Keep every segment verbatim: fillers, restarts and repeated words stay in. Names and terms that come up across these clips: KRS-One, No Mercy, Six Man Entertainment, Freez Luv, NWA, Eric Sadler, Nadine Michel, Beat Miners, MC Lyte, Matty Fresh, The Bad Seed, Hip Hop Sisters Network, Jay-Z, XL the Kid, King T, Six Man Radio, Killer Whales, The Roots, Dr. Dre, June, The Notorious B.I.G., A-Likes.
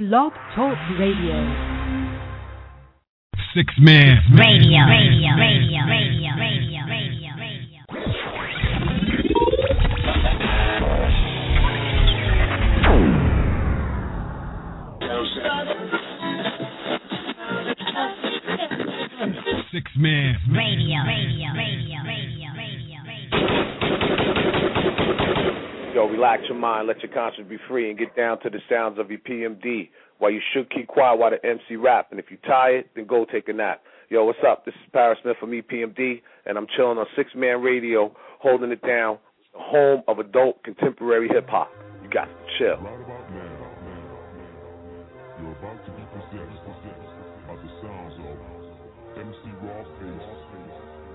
Blog Talk Radio. Six Man Radio. Radio. Radio. Radio. Radio. Radio. Radio. Six Man Radio. Radio. Radio. Radio. Radio. Yo, relax your mind, let your conscience be free, and get down to the sounds of E P M D. While you should keep quiet while the M C rap, and if you're tired, then go take a nap. Yo, what's up? This is Paris Smith from E P M D, and I'm chilling on Six Man Radio, holding it down, the home of adult contemporary hip hop. You got to chill. Right about now, you're about to be possessed by the sounds of M C Raw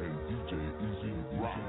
and D J E Z Rock.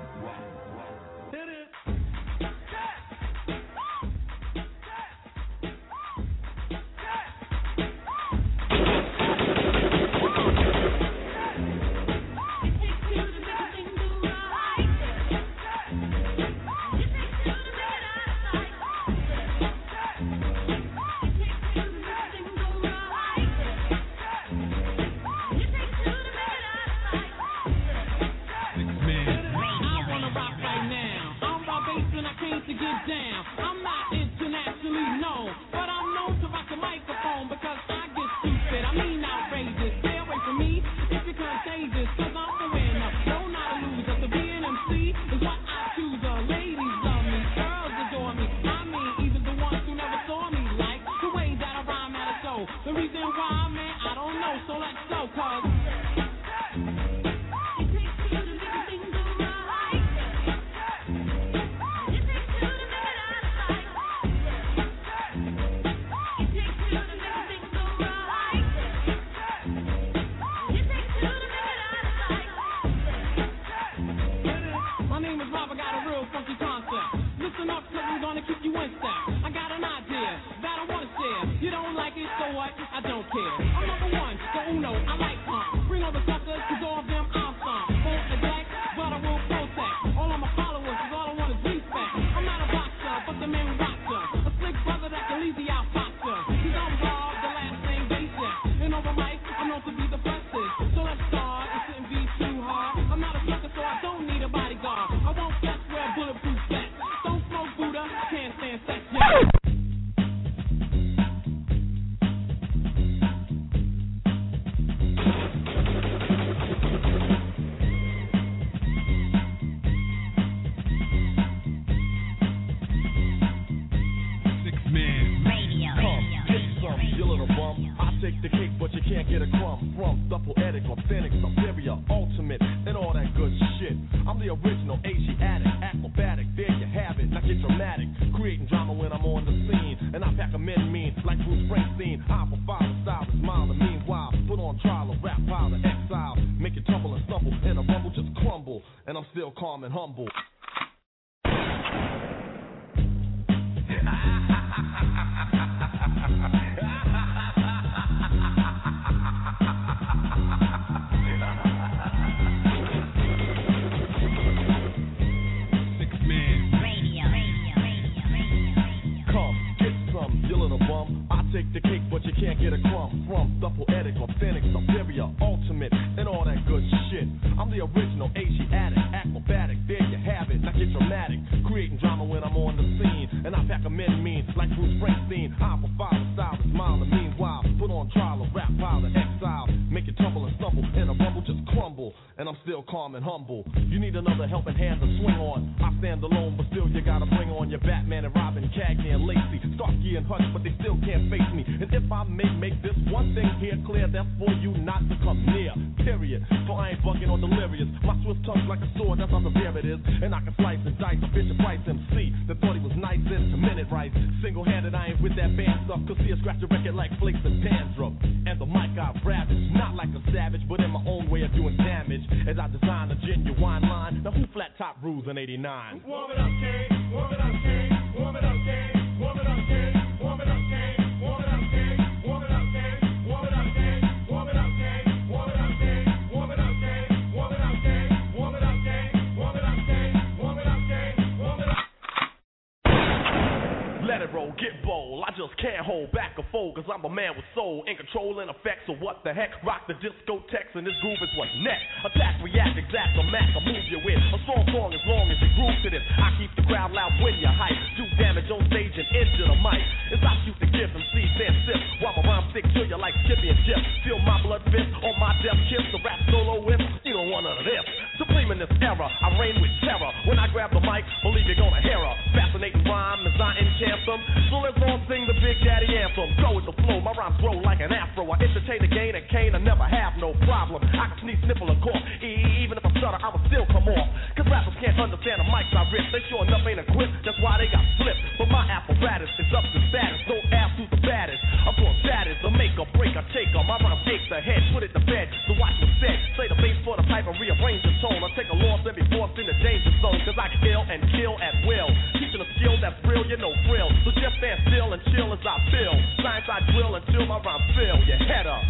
back or fold, cause I'm a man with soul, in control and effects, so what the heck, rock the discotheques, and this groove is what's next, attack, react, exact, or mac, I move you in, a strong song as long as you groove to this, I keep the crowd loud when you hype, do damage on stage and into the mic, as I shoot the gift, M Cs and sips, while my rhymes stick to you like Skippy and Jip, feel my blood fist on my death chips, the rap solo whip, you don't want none of this, supreme in this era, I reign with terror, when I grab the mic, believe you're gonna hear her, fascinating rhyme as I enchant them, so let's all sing the Big Daddy anthem. Go with the flow, my rhymes grow like an afro. I entertain the gain and cane, I never have no problem. I can sneeze, sniffle, and cough. E- even if I stutter, I will still come off. Cause rappers can't understand the mics I rip. They sure enough ain't equipped, that's why they got flipped. But my apparatus is up to status. No ass who's the baddest. I'm going status, a make or break, I take her. My rhymes shake the head, put it to bed. The watchman said, say the bass for the pipe and rearrange the tone. I take a loss and be forced in the danger zone. Cause I kill and kill at will. Teaching a skill that's real, you know thrill. So just stand still and chill as I feel. Science I drill until my rhymes fill. Your head up.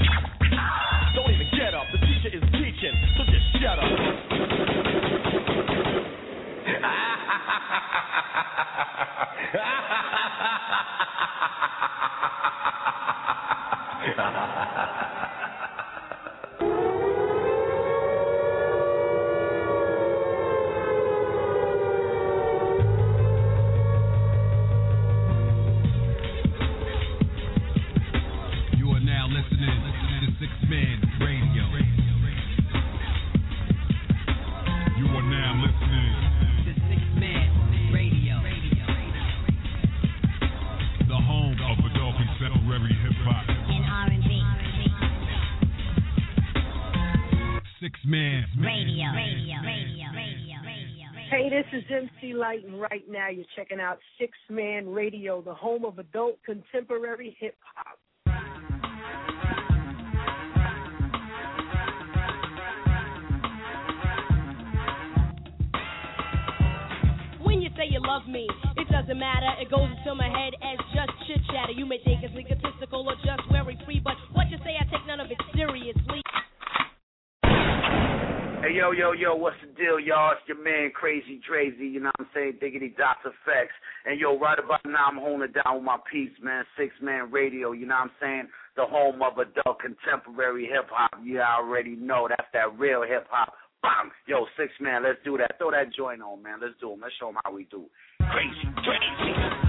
Don't even get up. The teacher is teaching, so just shut up. Man, radio, man, radio, man, radio, radio, radio, radio. Hey, this is M C Lyte, and right now you're checking out Six Man Radio, the home of adult contemporary hip hop. When you say you love me, it doesn't matter. It goes into my head as just chit chatter. You may think it's egotistical or just very free, but what you say, I take none of it seriously. Hey, yo, yo, yo, what's the deal, y'all? It's your man, Crazy Drazy, you know what I'm saying? Diggity Dots Effects. And, yo, right about now, I'm holding it down with my piece, man. Six Man Radio, you know what I'm saying? The home of adult contemporary hip-hop. You already know that's that real hip-hop. Bam! Yo, Six Man, let's do that. Throw that joint on, man. Let's do it. Let's show them how we do. Crazy Drazy.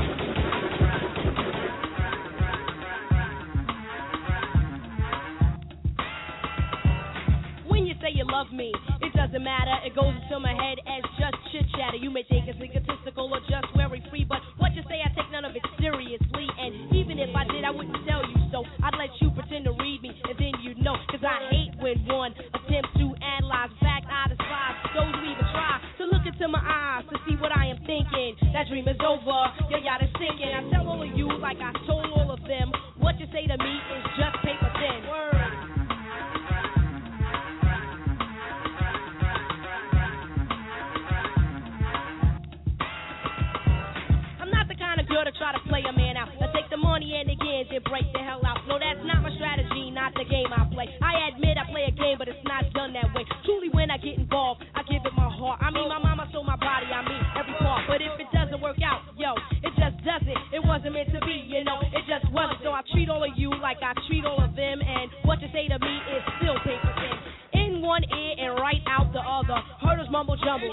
Say you love me, it doesn't matter. It goes into my head as just chit chatter. You may think it's egotistical or just very free, but what you say, I take none of it seriously. And even if I did, I wouldn't tell you so. I'd let you pretend to read me, and then you'd know. Cause I hate when one attempts to analyze. In fact, I despise those who even try to look into my eyes to see what I am thinking. That dream is over. Yeah, y'all are sinking. I tell all of you, like I told all of them, what you say to me is just paper thin. Words. To try to play a man out, I take the money and the gains and break the hell out. No, that's not my strategy, not the game I play. I admit I play a game, but it's not done that way. Truly, when I get involved, I give it my heart. I mean, my mama sold my body, I mean every part. But if it doesn't work out, yo, it just doesn't. It wasn't meant to be, you know, it just wasn't. So I treat all of you like I treat all of them, and what you say to me is still paper thin. In one ear and right out the other. Hurdles, mumble jumble.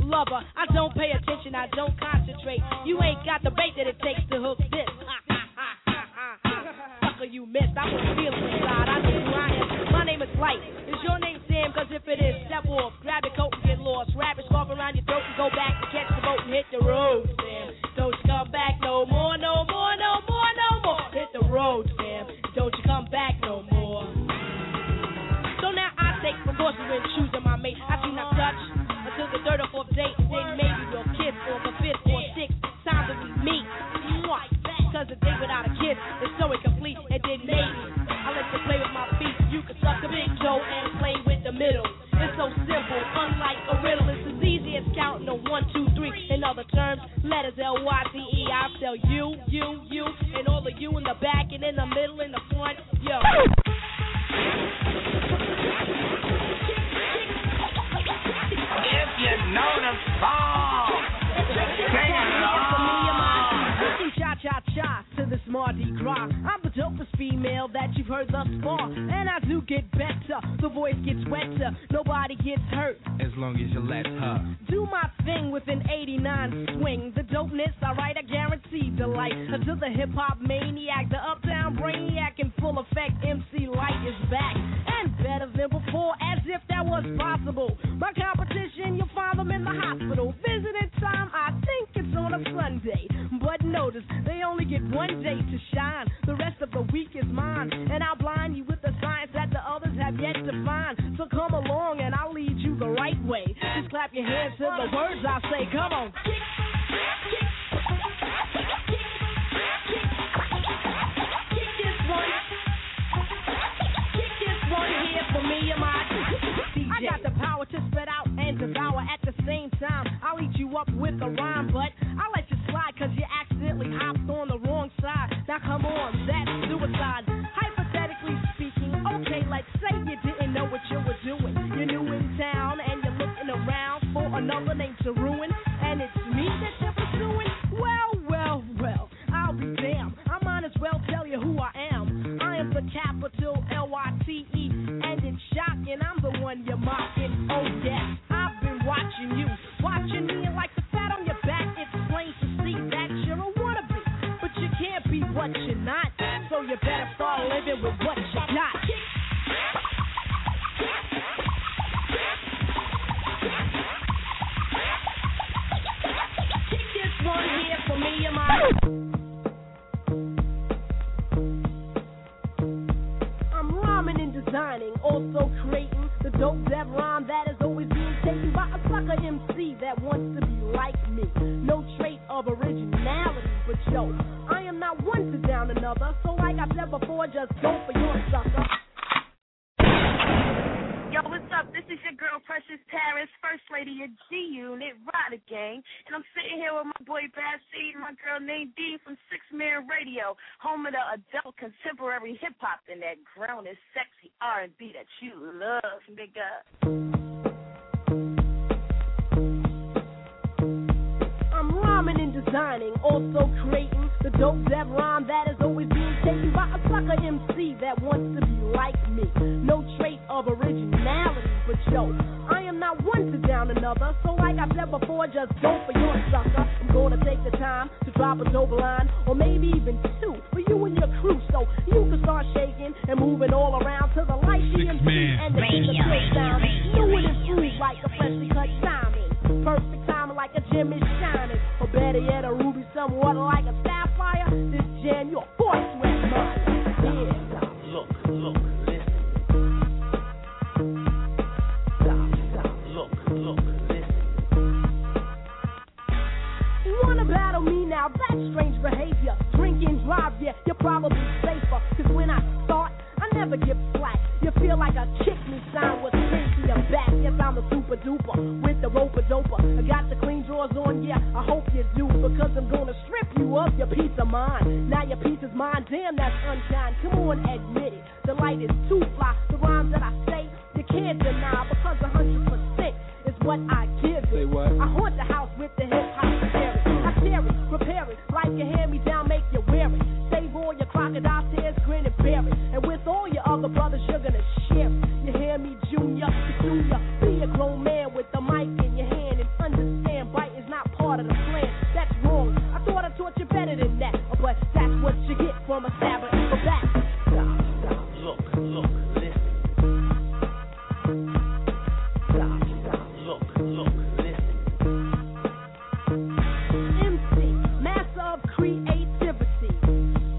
Lover, I don't pay attention, I don't concentrate. You ain't got the bait that it takes to hook this. Sucker, you missed. I was feeling inside. I knew who I am. My name is Lyte. Is your name Sam? Cause if it is, step off. Grab your coat and get lost. Wrap your scarf around your throat and go back and catch the boat and hit the road, Sam. Don't you come back no more, no more, no more, no more. Hit the road, Sam. Don't you come back no more. So now I take precautions when choosing my mate. I do not touch. The third or fourth date, and then maybe we'll kiss for the fifth or sixth time that we meet. Cause a day without a kiss is so incomplete, and then maybe I'll let you play with my feet. You can suck the big toe and play with the middle. It's so simple, unlike a riddle. It's as easy as counting a one, two, three. In other terms, letters L Y T E. I'll tell you, you, you, and all of you in the back, and in the middle, in the front, yo. You know the song. Sing along. Cha cha cha to this Mardi Gras. female that you've heard thus far. And I do get better, the voice gets wetter, nobody gets hurt, as long as you let her. Do my thing with an eighty-nine swing, the dopeness, alright, I guarantee delight. Until the hip-hop maniac, the uptown brainiac in full effect, M C Lyte is back, and better than before, as if that was possible. My competition, you'll find them in the hospital. Visiting time, I think it's on a Sunday. But notice, they only get one day to shine. The rest of the week is mine, and I'll blind you with the science that the others have yet to find. So come along and I'll lead you the right way. Just clap your hands to the words I say. Come on. Kick this one. Kick this one here for me and my D J. I got the power to spit out and devour at the same time. I'll eat you up with a rhyme, but I'll let you slide, cause you accidentally hopped on the wrong side. Now come on, that's suicide. Hypothetically speaking, okay, like say you didn't know what you were doing. You're new in town and you're looking around for another name to ruin, and it's me that you're pursuing? Well, well, well, I'll be damned. I might as well tell you who I am. I am the capital L Y T E, and it's shocking, I'm the one you're mocking. Oh yes, I've been watching you, watching me, and like the fat on your back, it's plain to see that you're a wannabe, but you can't be what you're not, so you better start living with what you got. Kick this one here for me and my... Designing, also creating the dope that rhyme that is always being taken by a sucker M C that wants to be like me. No trait of originality, but yo, I am not one to down another. So like I said before, just go for your sucker. Yo, what's up? This is your girl Precious Paris, First Lady of G-Unit, Rider Gang, and I'm sitting here with my boy Bad Seed and my girl Nadine from Six Man Radio, home of the adult contemporary hip hop and that grown and sexy R and B that you love, nigga. I'm rhyming and designing, also creating the dope that rhyme that is always being taken by a sucker M C that wants to be like me. No trait of originality, but yo, I am not one to down another. So like I said before, just go for your sucker. I'm gonna take the time to drop a dope line, or maybe even two for you and your crew, so you can start shaking and moving all around to the light D M C and the breakdown. New and improved like a freshly cut diamond, perfect timing like a gem is shining, or better yet, a ruby somewhat like a sapphire. This jam, you're forced to admire. Yeah. Look, look, listen. Stop, stop, look, look, listen. You wanna battle me now? That's strange behavior. Drink and drive, yeah, you're probably safer. Cause when I start, I never give slack. You feel like a kick me sign with strings to your back. Yes, I'm the super duper with the roper doper. I got the clean drawers on, yeah, I hope you do, because I'm gonna strip you of your peace of mind. Now your peace is mine, damn, that's unkind. Come on, admit it, the light is too fly. The rhymes that I say, you can't deny, because a hundred percent is what I give it. Say what? I haunt the house with the hip-hop spirit. I tear it, prepare it, like your hand-me-down, make you wear it. Save all your crocodile tears, grin and bear it. And with all your other brothers, you're gonna share it. You hear me, Junior, Junior, be a grown man with the mic in your hand, and understand, bite is not part of the plan. That's wrong, I thought I taught you better than that, but that's what you get from a sabbath for that. Stop, stop, look, look, listen. Stop, stop, look, look, listen. M C, master of creativity.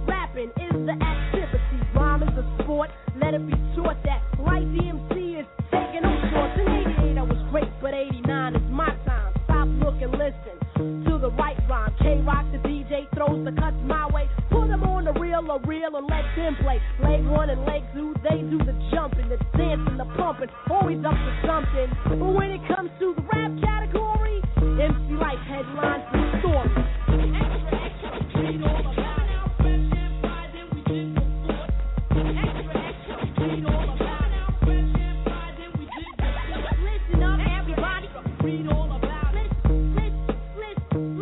Rapping is the activity, rhyme is a sport. Let it be taught that Lyte D M C is taking on shorts. In eighty-eight I was great, but eighty-nine is my time. Stop, look, and listen to the right rhyme. K-Rock the D J throws the cuts my way. Put them on the reel or reel and let them play. Leg one and leg two, they do the jumping, the dancing, the pumping, always up to something. But when it comes to the rap category, M C Lyte headlines the story. Extra, extra, read all about our friendship, why did we get before? Extra, extra, read all about our friendship, why did we get before? Listen up, everybody, read all about it. Listen, listen,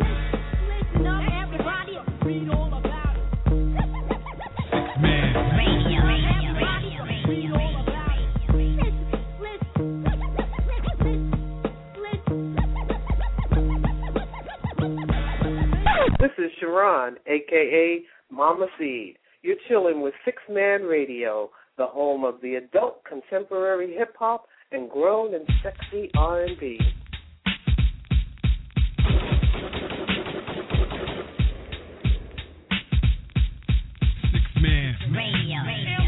listen, listen up, everybody, read all about it. Man, Ron, a k a. Mama Seed. You're chilling with Six Man Radio, the home of the adult contemporary hip-hop and grown and sexy R and B. Six Man Radio. M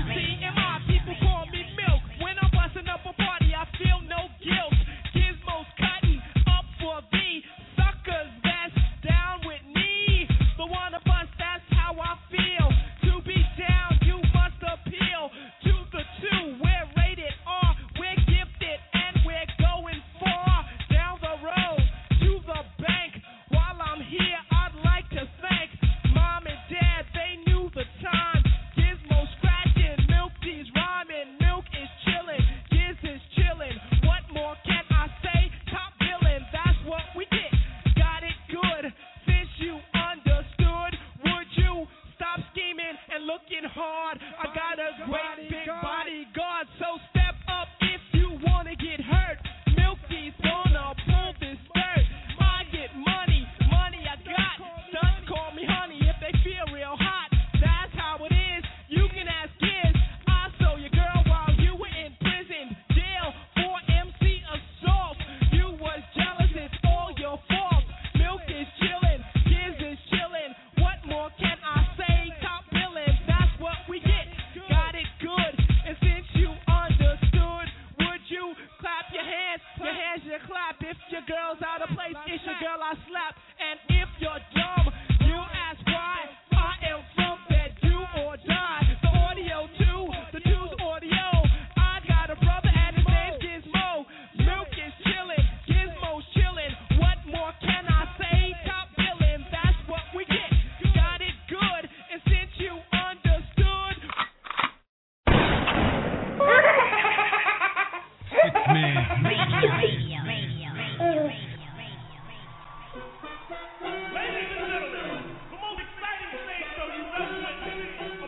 C and my people call me Milk. When I'm busting up a party, I feel no guilt. Gizmos cutting up for the suckers that's down with me. The one of us, that's how I feel. To be down, you must appeal to the two. We're rated R, we're gifted, and we're going far down the road to the bank. While I'm here, I'd like to thank Mom and Dad. They knew the time. Gizmo scratching, Milk Tea's rhyming, Milk is chilling, Giz is chilling. What more can I say? Top villain, that's what we get. Got it good, since you understood. Would you stop scheming and looking hard? I got a great big bodyguard, so step up if you want to get hurt. Milky's gonna pull this dirt. I get money, money I got. Sons call me honey if they feel real hot. That's how it is, you can ask kids. I saw your girl while you were in prison, jail for M C assault. You was jealous, it's all your fault. Milk is chillin', Giz is chillin'. What more can I say? Top villain, that's what we get. Got it good, and since you understood, would you clap your hands? Your hands, you clap. If your girl's out of place, it's your girl I slap. And if you're dumb, you ask why. I am from that do or die. The audio too, the two's audio. I got a brother and his name's Gizmo. Milk is chillin', Gizmo's chillin'. What more can I say? Top villain, that's what we get. Got it good, and since you understood. Six Man Radio, radio, radio, radio, radio, radio, radio. Ladies and gentlemen, the most exciting stage show you've ever witnessed.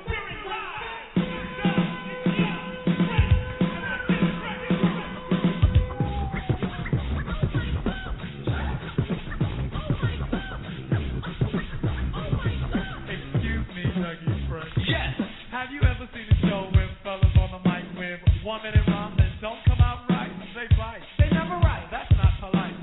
Appearing live, Doug E. Fresh, and I did it right. Excuse me, Doug E. Fresh. Yes. Have you ever seen a show with fellas on the mic with one minute rhymes that don't come out right? They bite. They never right. That's not polite.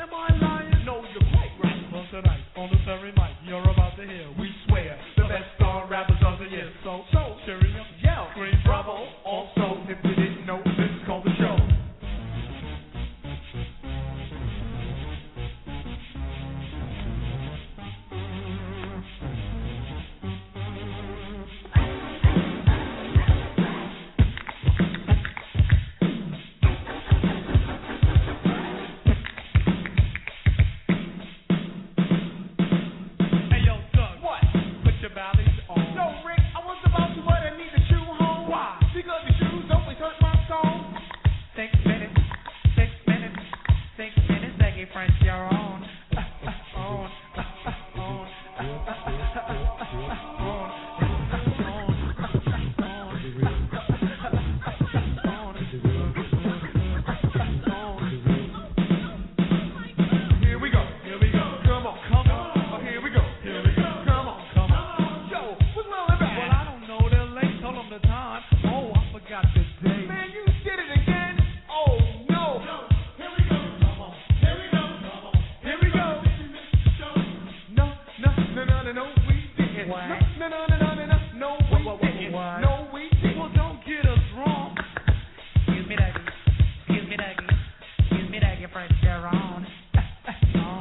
Am I lying? No, you're quite right. Well, tonight on the very mic you're about to hear, we swear the best star rappers of the year. So, so cheering up, yell, scream, bravo. Also, if you didn't know, this is called the show. Hey yo, Doug, what? Put your valleys on. No, Rick, I was about to, but I need to chew home. Why? Because the shoes always hurt my soul. Six minutes, six minutes, six minutes, that gave French your own. On, on, Here we go, here we go, come on, come on. Oh, here we go, here we go, come on, come on. Yo, what's my limit? Well, I don't know, they're late, tell them the time. Oh, I forgot the day. Man, you did it again. Oh, no. Here we go, come on, here we go, come on. Here we go. No, no, no, no, no, no, we didn't. Why? No, no, no, no, no, no, no, we didn't. Why? No, we didn't. Well, don't get us wrong. Excuse me, Dougie. Excuse me, Dougie. Excuse me, Dougie, French your own. On, on, on.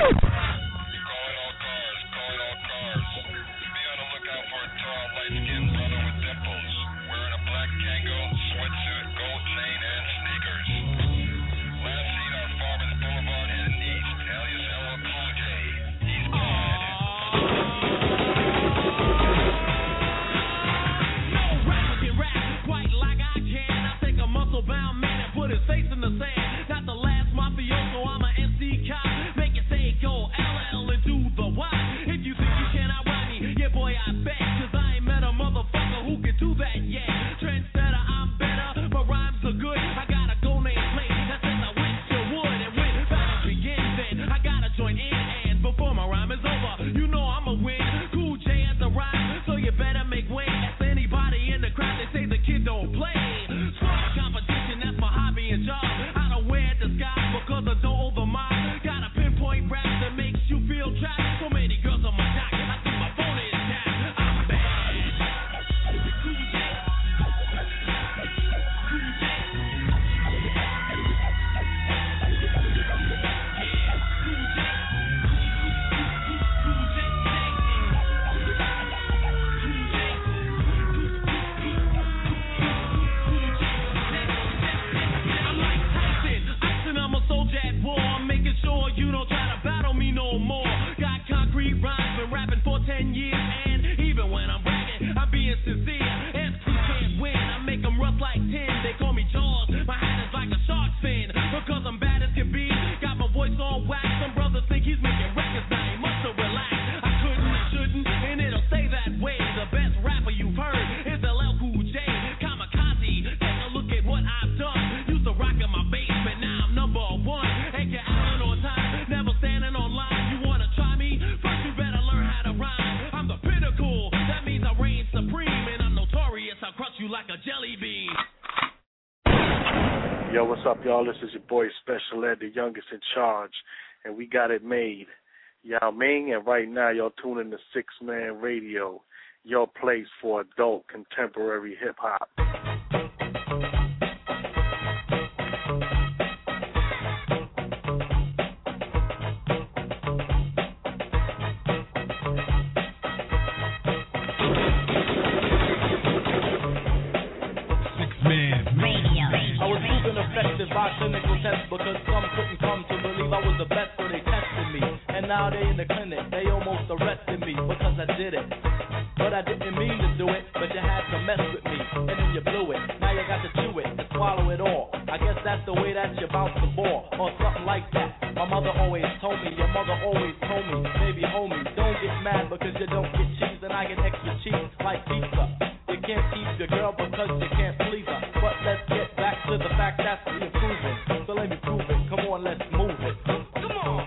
Aw. Yo, what's up, y'all? This is your boy Special Ed, the youngest in charge, and we got it made. Y'all Ming, and right now y'all tune in to Six Man Radio, your place for adult contemporary hip-hop. By clinical tests, because some couldn't come to believe I was the best, so they tested me. And now they in the clinic, they almost arrested me because I did it. But I didn't mean to do it, but you had to mess with me, and then you blew it. Now you got to chew it and swallow it all. I guess that's the way that you bounce the ball, or something like that. My mother always told me, your mother always told me, baby homie, don't get mad because you don't get cheese, and I get extra cheese like pizza. You can't keep your girl because you can't please her, but let's get back to the fact that's the improvement. So let me prove it. Come on, let's move it. Come on.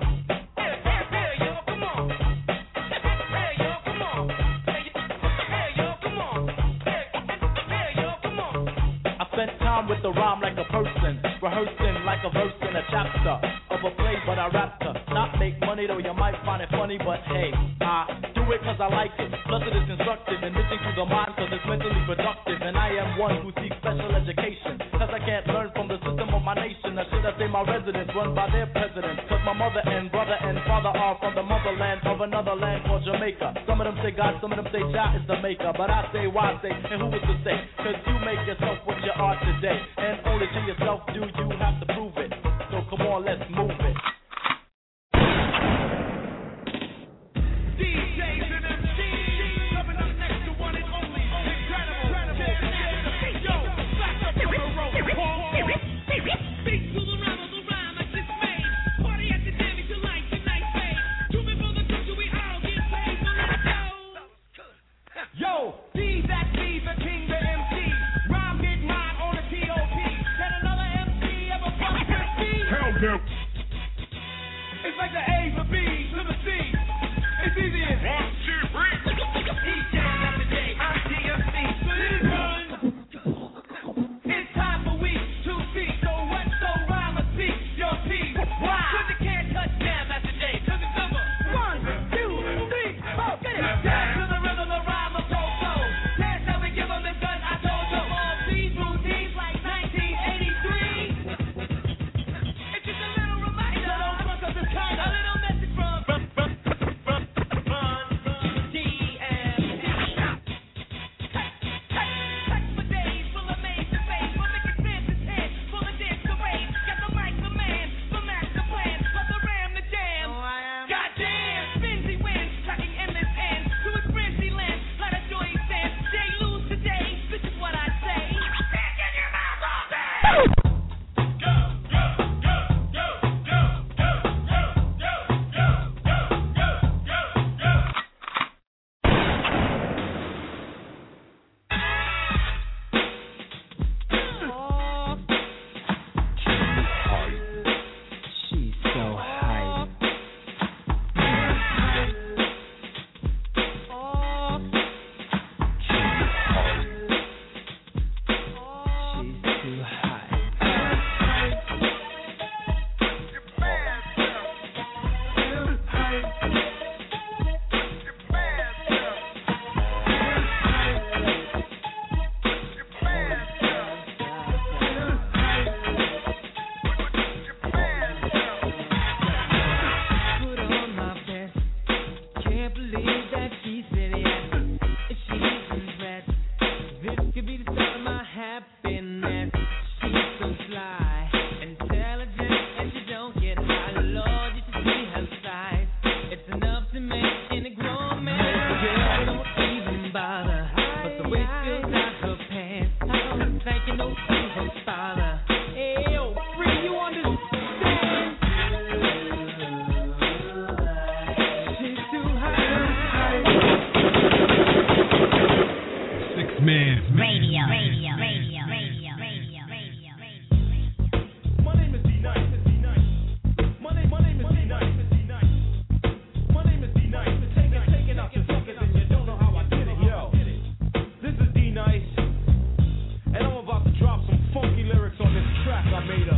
Hey, hey, hey, yo, come on. Hey, yo, come on. Hey, hey, yo, come on. Hey, hey, yo, come on. I spent time with the rhyme like a person, rehearsing like a verse in a chapter of a play, but I rap to not make money, though you might find it funny, but hey, I do it because I like it. Plus it is constructive and listen to the mind because it's mentally productive, and I am one who seeks special education. Cause I can't learn from the system of my nation. I should have seen my residents run by their presidents. Cause my mother and brother and father are from the motherland of another land called Jamaica. Some of them say God, some of them say Jah is the maker. But I say why say, and who is to say? Cause you make yourself what you are today. And only to yourself do you have to prove it. So come on, let's move it. It's like the A for B to the C. It's easy as one, two, three. Each day after day, I'm T M C. But it's done. It's time for week two feet. So what? So rhyme a C. Your T. Why? Cause it can't touch down after day. Cause it's number one, two, three, four. Get it down to the rhythm of rhyme of so-so. Last time we give them the gun, I told them all these routines like nineteen eighty-three. It's just a little reminder. Cause it's kind of a little message from from from from from from D M D. Touch, touch, touch for days, full of maze to face, full of consensus head, full of disarray. Got the mic, the man, the master plan, but the ram, the jam. Oh, I am. Goddamn, Finzy wins, tucking M S N to his frenzy lens, let a joy stand. They lose today, this is what I say. Back in your mouth all day. Go, go, go, go, go, go, go, go, go, go, go, go, go. She's so hype. She's too high. Put on my best. Can't believe that she's silly. If she's impressed, this could be the start of my happiness. She's so sly, intelligent, and she don't get high. Lord, you should see her size. It's enough to make any grown man. Girl, don't even bother. But the way she feels out her pants, I don't think you know she's her father. Ayo, free, you understand? She's too high. Six Man Radio, radio, radio, radio, radio, radio, radio. My name is D-Nice. My name, my name is D-Nice. My name is D-Nice. Take it, take it off your suckers and you don't know how I did it, yo. This is D-Nice, and I'm about to drop some funky lyrics on this track I made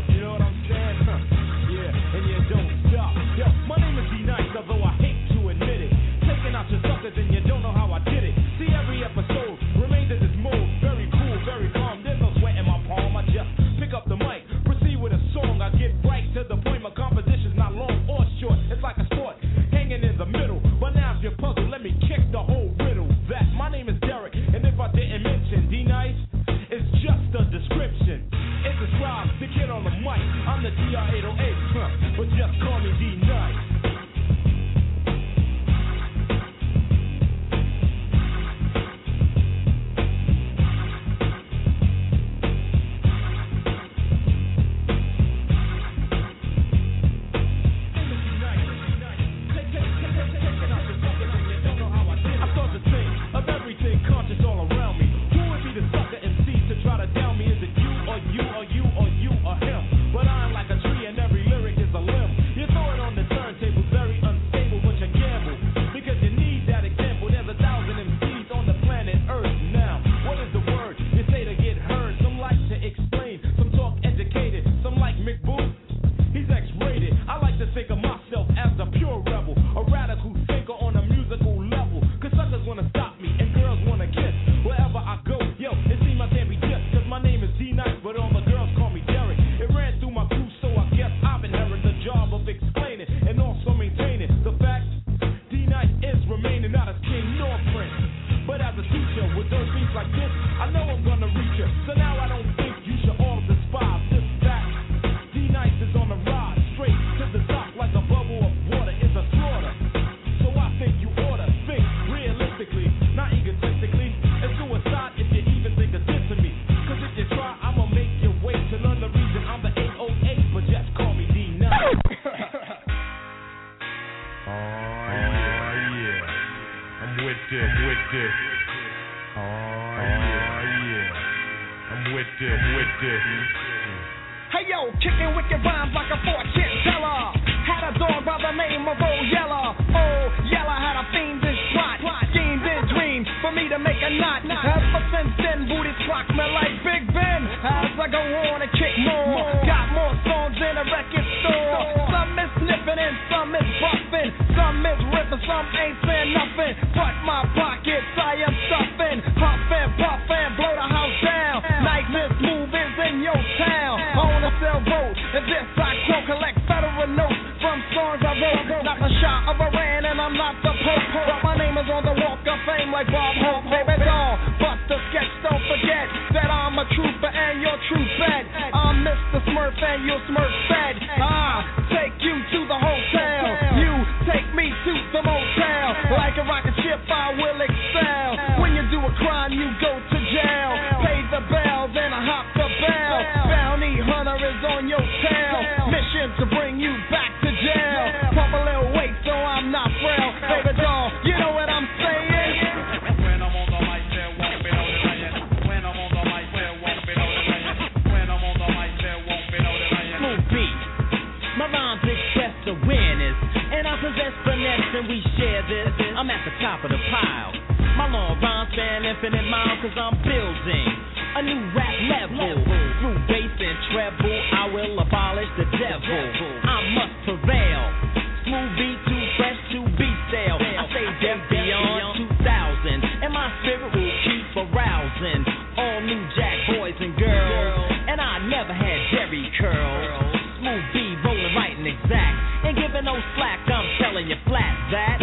I'm with this. Oh, yeah. yeah. I'm with this, with this. Hey, yo, kicking wicked rhymes like a fortune teller. Had a dog by the name of Old Yeller. Old Yeller had a fiendish plot. Schemed and dreamed for me to make a knot. Ever since then, booties clock me like Big Ben. As I go on and kick more. Got more songs in a record store. Some is sniffing and some is buffing. Some is ripping, some ain't saying nothing. But my pockets, I am stuffing. Huffing, puffing, blow the house down. Night this move is in your town. On a sailboat, and this I quote, collect federal notes from songs I wrote. Not the shot of a ran, and I'm not the Pope. But my name is on the walk of fame like Bob Hope. Baby doll, but the sketch don't forget that I'm a trooper and your true fed. I'm Mister Smurf and your Smurf fed. I take you to the hotel. You take me to the motel. Like a rocket ship, I will excel. When you do a crime, you go to jail. Pay the bells and I hop the bell. Bounty hunter is on your tail. Mission to bring you back to jail. Pop a little weight so I'm not frail. Baby doll, you know what I'm saying? When I'm on the mic, there won't be no denying. When I'm on the mic, there won't be no denying. When I'm on the mic, there won't be no denying. Smooth beat. My rhymes express awareness. And I possess finesse and we share this. I'm at the top of the pile. My long rhymes span infinite miles cause I'm building a new rap level. Through bass and treble, I will abolish the devil. I must prevail. Smooth beat, too fresh, too beat stale. I say them beyond two thousand. And my spirit will keep arousing all new jack boys and girls. And I never had dairy curls. Smooth beat, rolling right and exact. And giving no slack, I'm telling you flat that.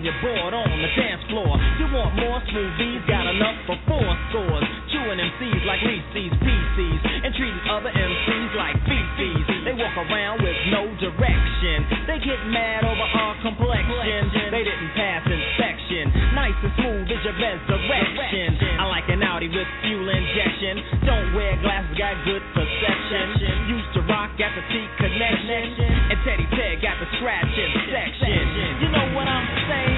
Your board on the dance floor. You want more smoothies? Got enough for four scores. Chewing M Cs like Reese's Pieces and treating other M Cs like feces. They walk around with no direction. They get mad over our complexion. They didn't pass inspection. Nice and smooth is your resurrection. I like an Audi with fuel injection. Don't wear glasses, got good perception. Used to rock at the T Connection. And Teddy Ted got the scratch in section. You know what I'm saying?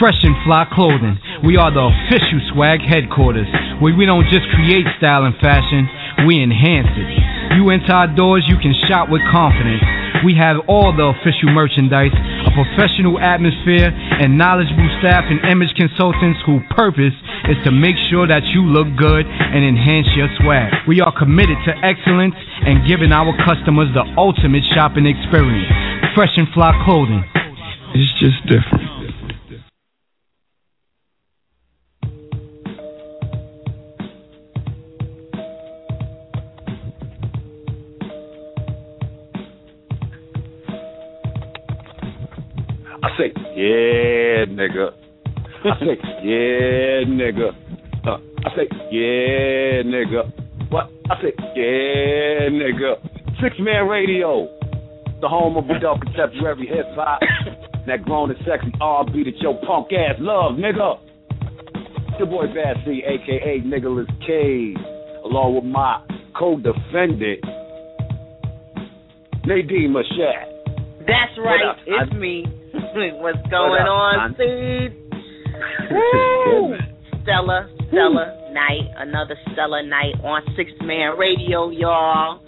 Fresh and fly clothing. We are the official swag headquarters, where we don't just create style and fashion, we enhance it. You enter our doors, you can shop with confidence. We have all the official merchandise, a professional atmosphere, and knowledgeable staff and image consultants whose purpose is to make sure that you look good and enhance your swag. We are committed to excellence and giving our customers the ultimate shopping experience. Fresh and fly clothing. It's just different. I say, yeah, nigga. I say, yeah, nigga. Uh, I say, yeah, nigga. What? I say, yeah, nigga. Six Man Radio, the home of adult contemporary hip hop. That grown and sexy R and B that your punk ass love, nigga. Your boy Bad Seed, aka Nicholas Cage, along with my co-defendant, Nadine Michel. That's right, it's I, me. What's going on, Seed? Woo! Stellar, stellar night. Another stellar night on Six Man Radio, y'all.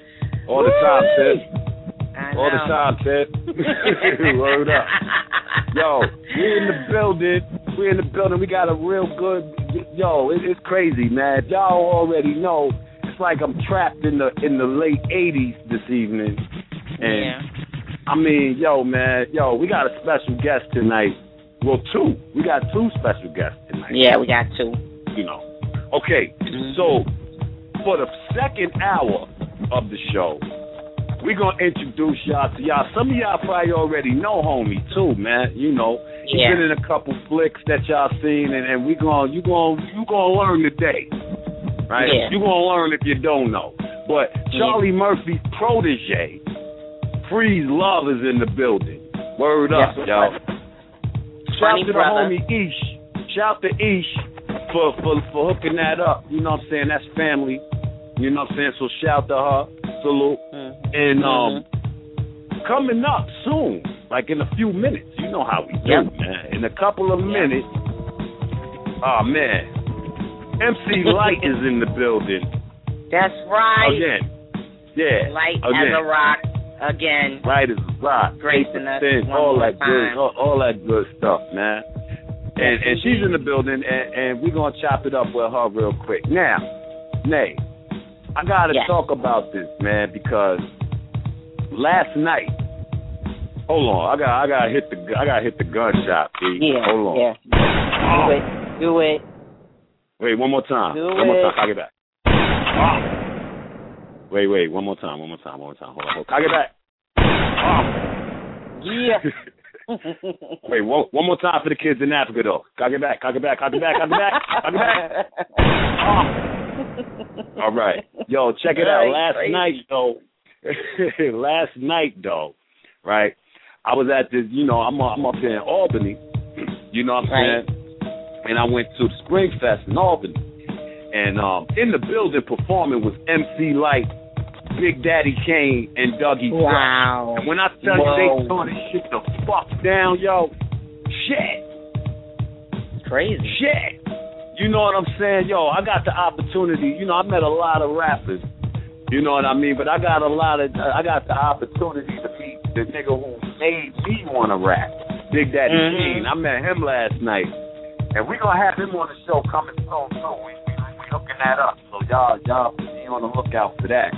All the time, Ted. All the time, Ted. Word up. Yo, we in the building. We in the building. We got a real good... Yo, it, it's crazy, man. Y'all already know. It's like I'm trapped in the in the late eighties this evening. And yeah. I mean, yo, man, yo, we got a special guest tonight. Well, two. We got two special guests tonight. Yeah, we got two. You know. Okay, so for the second hour of the show, we're going to introduce y'all to y'all. Some of y'all probably already know homie, too, man. You know, he's yeah. been in a couple flicks that y'all seen, and, and we gonna, you gonna, you gonna learn today, right? Yeah. You're going to learn if you don't know. But Charlie yeah. Murphy's protege, Freez Luv, is in the building. Word yeah. up, y'all. Shout to the homie Ish. Shout to Ish for, for, for hooking that up. You know what I'm saying? That's family. You know what I'm saying? So shout to her. Salute. Mm-hmm. And um, mm-hmm. coming up soon, like in a few minutes, you know how we do, yep. man. In a couple of yep. minutes, oh, man, M C Lyte is in the building. That's right. Again. Yeah. Light again. As a rock. Again. Light as a rock. Gracing us. All that time. good all, all that good stuff, man. And and she's in the building, and, and we're going to chop it up with her real quick. Now, Nay, I got to yes. talk about this, man, because last night, hold on, I got I got to hit the I got to hit the gun shop, dude. Yeah, hold on. Yeah. Oh. Do it. Do it. Wait, one more time. Do one it. more time. I'll get back. Oh. Wait, wait, one more time, one more time, one more time. Hold on, hold on. I'll get back. Oh. Yeah. Wait, one, one more time for the kids in Africa, though. I'll get back, I'll get back, I'll get back, I'll get back, I'll get back. Oh. All right. Yo, check it out. Last Great. night, though, last night, though, right, I was at this, you know, I'm, I'm up here in Albany, you know what I'm right. saying? And I went to Spring Fest in Albany. And um, in the building performing was M C Lyte, Big Daddy Kane, and Doug E. Fresh. Wow. And when I tell Whoa. you they tore this shit the fuck down, yo, shit. Crazy. Shit. You know what I'm saying? Yo, I got the opportunity. You know, I met a lot of rappers. You know what I mean? But I got a lot of, I got the opportunity to meet the nigga who made me want to rap, Big Daddy mm-hmm. Kane. I met him last night. And we're going to have him on the show coming soon, too. We, we, we hooking that up. So y'all, y'all be on the lookout for that.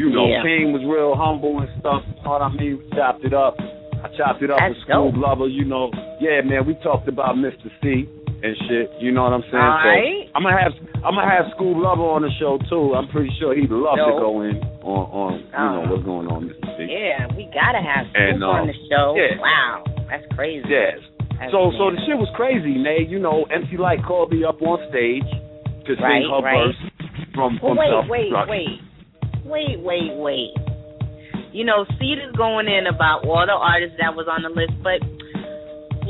You know, yeah. King was real humble and stuff. You know what I mean? We chopped it up. I chopped it up That's with School Blubber, you know. Yeah, man, we talked about Mister C and shit. You know what I'm saying? All right. So I'm going to have I'm gonna have School Blubber on the show, too. I'm pretty sure he'd love no. to go in on, on you um, know, what's going on, Mister C. Yeah, we got to have School uh, on the show. Yeah. Wow. That's crazy. Yes. So so the shit was crazy, Nay. You know, M C Lyte called me up on stage to sing right, her right. verse from, from well, wait, wait, wait. Wait, wait, wait. You know, Seed is going in about all the artists that was on the list, but,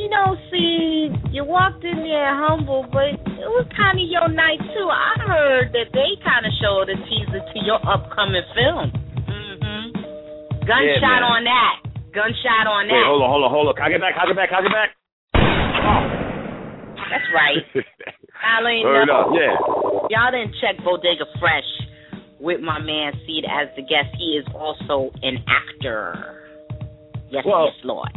you know, Seed, you walked in there humble, but it was kind of your night, too. I heard that they kind of showed a teaser to your upcoming film. Mm-hmm. Gunshot yeah, on that. Gunshot on that. Wait, hold on, hold on, hold on. I'll get back, I'll get back, I'll get back. That's right. I Heard up, yeah. Y'all didn't check Bodega Fresh with my man Seed as the guest. He is also an actor. Yes, well, yes, Lord.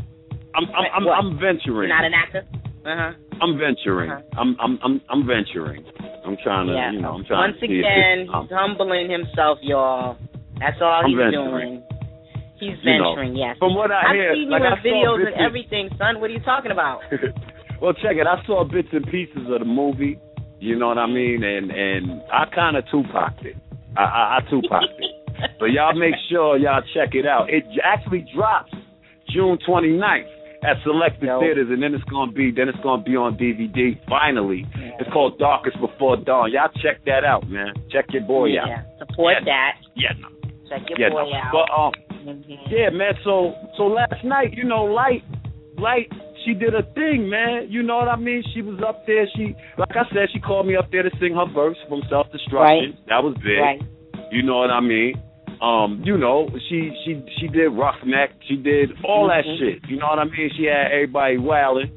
I'm I'm what? I'm venturing. You're not an actor? Uh-huh. I'm venturing. Uh-huh. I'm I'm I'm I'm venturing. I'm trying to yeah. you know, I'm trying Once to again, he's um, humbling himself, y'all. That's all I'm he's venturing. doing. He's venturing, you know, yes. From what I I've hear, seen like you in I videos and everything, son. What are you talking about? Well, check it. I saw bits and pieces of the movie. You know what I mean? And and I kind of Tupac'd it. I, I, I Tupac'd it. So y'all make sure y'all check it out. It actually drops June twenty-ninth at selected no. theaters, and then it's gonna be then it's gonna be on D V D. Finally, yeah. It's called Darkest Before Dawn. Y'all check that out, man. Check your boy yeah. out. Support yeah. that. Yeah. No. Check your yeah, boy no. out. But um, mm-hmm. yeah, man. So so last night, you know, Lyte, Lyte. She did her thing, man. You know what I mean? She was up there. She, like I said, she called me up there to sing her verse from Self-Destruction. Right. That was big. Right. You know what I mean? Um, you know, she she she did Roughneck. She did all that mm-hmm. shit. You know what I mean? She had everybody wilding.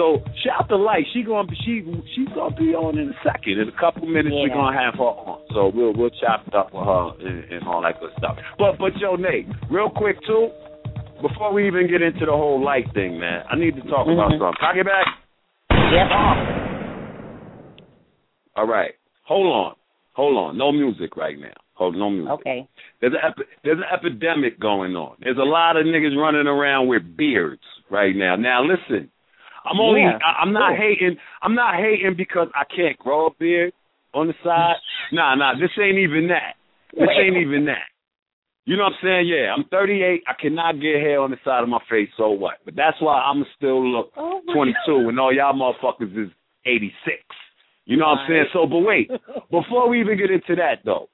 So shout to Lyte. She gonna she she's gonna be on in a second. In a couple minutes, yeah. we're gonna have her on. So we'll we'll chop it up with her and, and all that good stuff. But but yo, Nate, real quick too. Before we even get into the whole Lyte thing, man, I need to talk mm-hmm. about something. Can I get back? Yep. Oh. All right. Hold on. Hold on. No music right now. called no music. Okay. There's an, epi- there's an epidemic going on. There's a lot of niggas running around with beards right now. Now listen, I'm only yeah. I, I'm not cool. hating. I'm not hating because I can't grow a beard on the side. nah, nah. This ain't even that. This ain't even that. You know what I'm saying? Yeah, I'm thirty-eight. I cannot get hair on the side of my face, so what? But that's why I'm still look oh twenty-two, and all y'all motherfuckers is eighty-six. You know all what I'm right. saying? So, but wait, before we even get into that, though,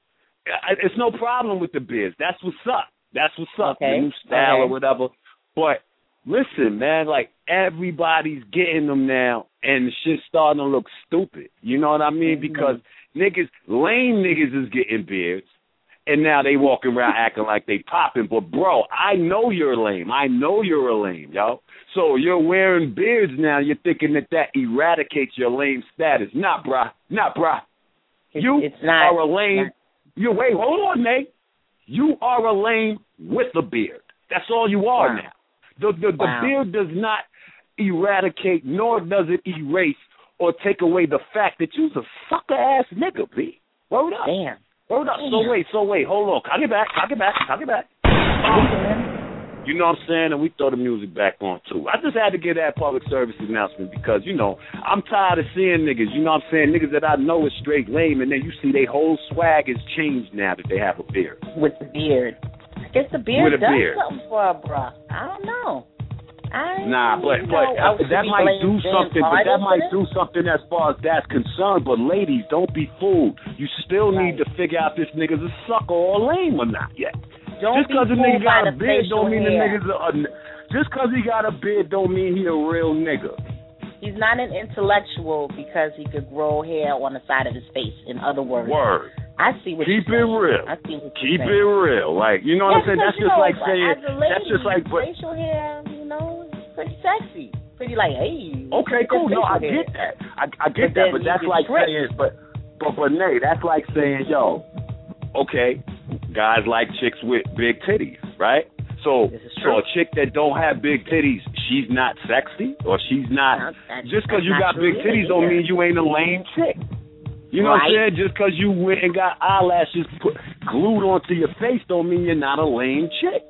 it's no problem with the beards. That's what's up. That's what's up. Okay. The new style okay. or whatever. But listen, man, like everybody's getting them now, and the shit's starting to look stupid. You know what I mean? Mm-hmm. Because niggas, lame niggas is getting beards. And now they walking around acting like they popping. But, bro, I know you're lame. I know you're a lame, yo. So you're wearing beards now. You're thinking that that eradicates your lame status. Nah, bruh. Nah, bruh. It's, you it's not, are a lame. You Wait, hold on, Nate. You are a lame with a beard. That's all you are wow. now. The, the, wow. the beard does not eradicate, nor does it erase or take away the fact that you's a sucker-ass nigga, B. Word up. Damn. Hold up, so wait, so wait, hold on. I'll get back, I'll get back, I'll get back. Um, you know what I'm saying? And we throw the music back on, too. I just had to get that public service announcement because, you know, I'm tired of seeing niggas, you know what I'm saying? Niggas that I know is straight lame, and then you see their whole swag is changed now that they have a beard. With the beard. I guess the beard does beard. something for a bruh. I don't know. I nah, but, but I, that might do something, but that might do something as far as that's concerned. But ladies, don't be fooled. You still right. need to figure out if this nigga's a sucker or lame or not yet. Don't just because a nigga got a beard don't mean hair. the nigga's a, a just because he got a beard don't mean he a real nigga. He's not an intellectual because he could grow hair on the side of his face. In other words, word. I see what keep you're it real. I see what keep you're it real. Like you know yeah, what I'm saying? That's just know, like saying lady, that's just like but, facial hair. You know. Pretty sexy, pretty like hey. Okay, cool. No, I get that. I, I get that, but that's like saying, but but but Nay, that's like saying, yo, okay, guys like chicks with big titties, right? So, so a chick that don't have big titties, she's not sexy, or she's not. Just because you got big titties don't mean you ain't a lame chick. You know what I'm saying? Just because you went and got eyelashes put, glued onto your face don't mean you're not a lame chick.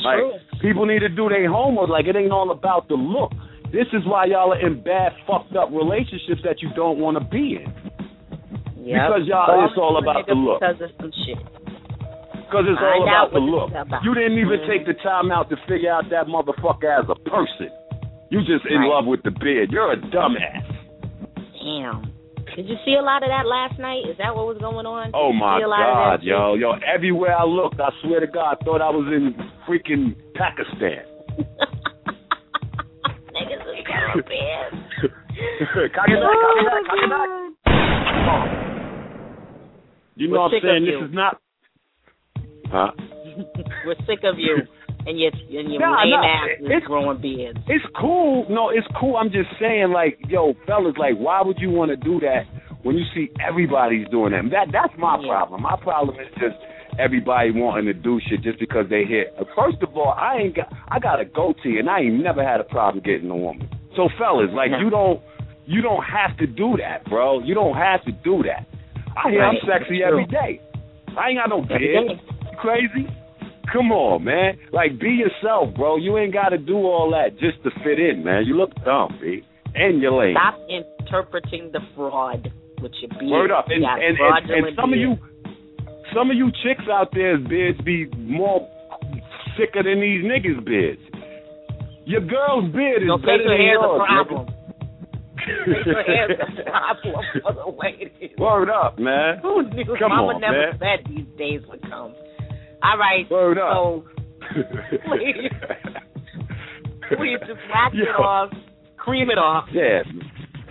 Like, people need to do their homework. Like, it ain't all about the look. This is why y'all are in bad, fucked up relationships that you don't want to be in. Yep. Because y'all, it's all about the look. Because of some shit. Because it's all about the look. You didn't even mm-hmm. take the time out to figure out that motherfucker as a person. You just in right. love with the beard. You're a dumbass. Damn. Did you see a lot of that last night? Is that what was going on? Oh, my God, yo. Yo, everywhere I looked, I swear to God, I thought I was in freaking Pakistan. Niggas is kind of bad. Cock-a-knock, You know what I'm saying? This is not... Huh? We're sick of you. And your, and your nah, lame nah. ass is it's, growing beards. It's cool. No, it's cool. I'm just saying, like, yo, fellas, like, why would you want to do that when you see everybody's doing that? That that's my yeah. problem. My problem is just everybody wanting to do shit just because they hit. First of all, I ain't got I got a goatee, and I ain't never had a problem getting a woman. So, fellas, like, yeah. you don't you don't have to do that, bro. You don't have to do that. I hear right. I'm sexy every day. I ain't got no beard. You crazy? Come on, man. Like, be yourself, bro. You ain't got to do all that just to fit in, man. You look dumb, B. And you're lame. Stop interpreting the fraud with your beard. Word up. And, and, and, and some beard. of you some of you chicks out there's beards be more sicker than these niggas' beards. Your girl's beard is Don't better than yours. Don't take your hair the problem. Take your hair's the problem for the ladies. Word up, man. Who knew? Come Mama on, never man. said these days would come. All right, Word so please, please just wax yeah. it off, cream it off. Yeah,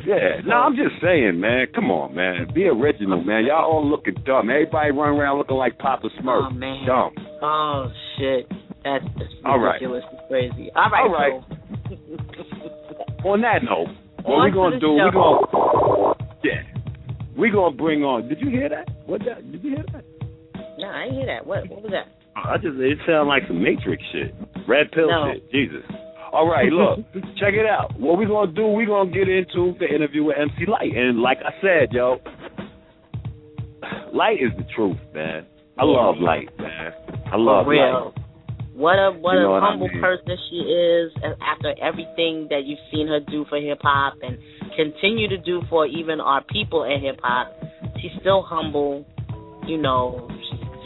yeah. No, I'm just saying, man. Come on, man. Be original, man. Y'all all looking dumb. Everybody running around looking like Papa Smurf. Oh, man. Dumb. Oh, shit. That's just ridiculous and crazy. All right. All right. So. On that note, what we're going to do, we're going to yeah, we gonna bring on, did you hear that? What that? Did you hear that? No, I didn't hear that. What What was that? I just It sounded like some Matrix shit. Red pill no. shit. Jesus. All right, look. Check it out. What we're going to do, we're going to get into the interview with M C Lyte. And like I said, yo, Lyte is the truth, man. I love Lyte, man. I love Lyte. What a what you know a humble what I mean. person she is, and after everything that you've seen her do for hip hop and continue to do for even our people in hip hop, she's still humble. You know,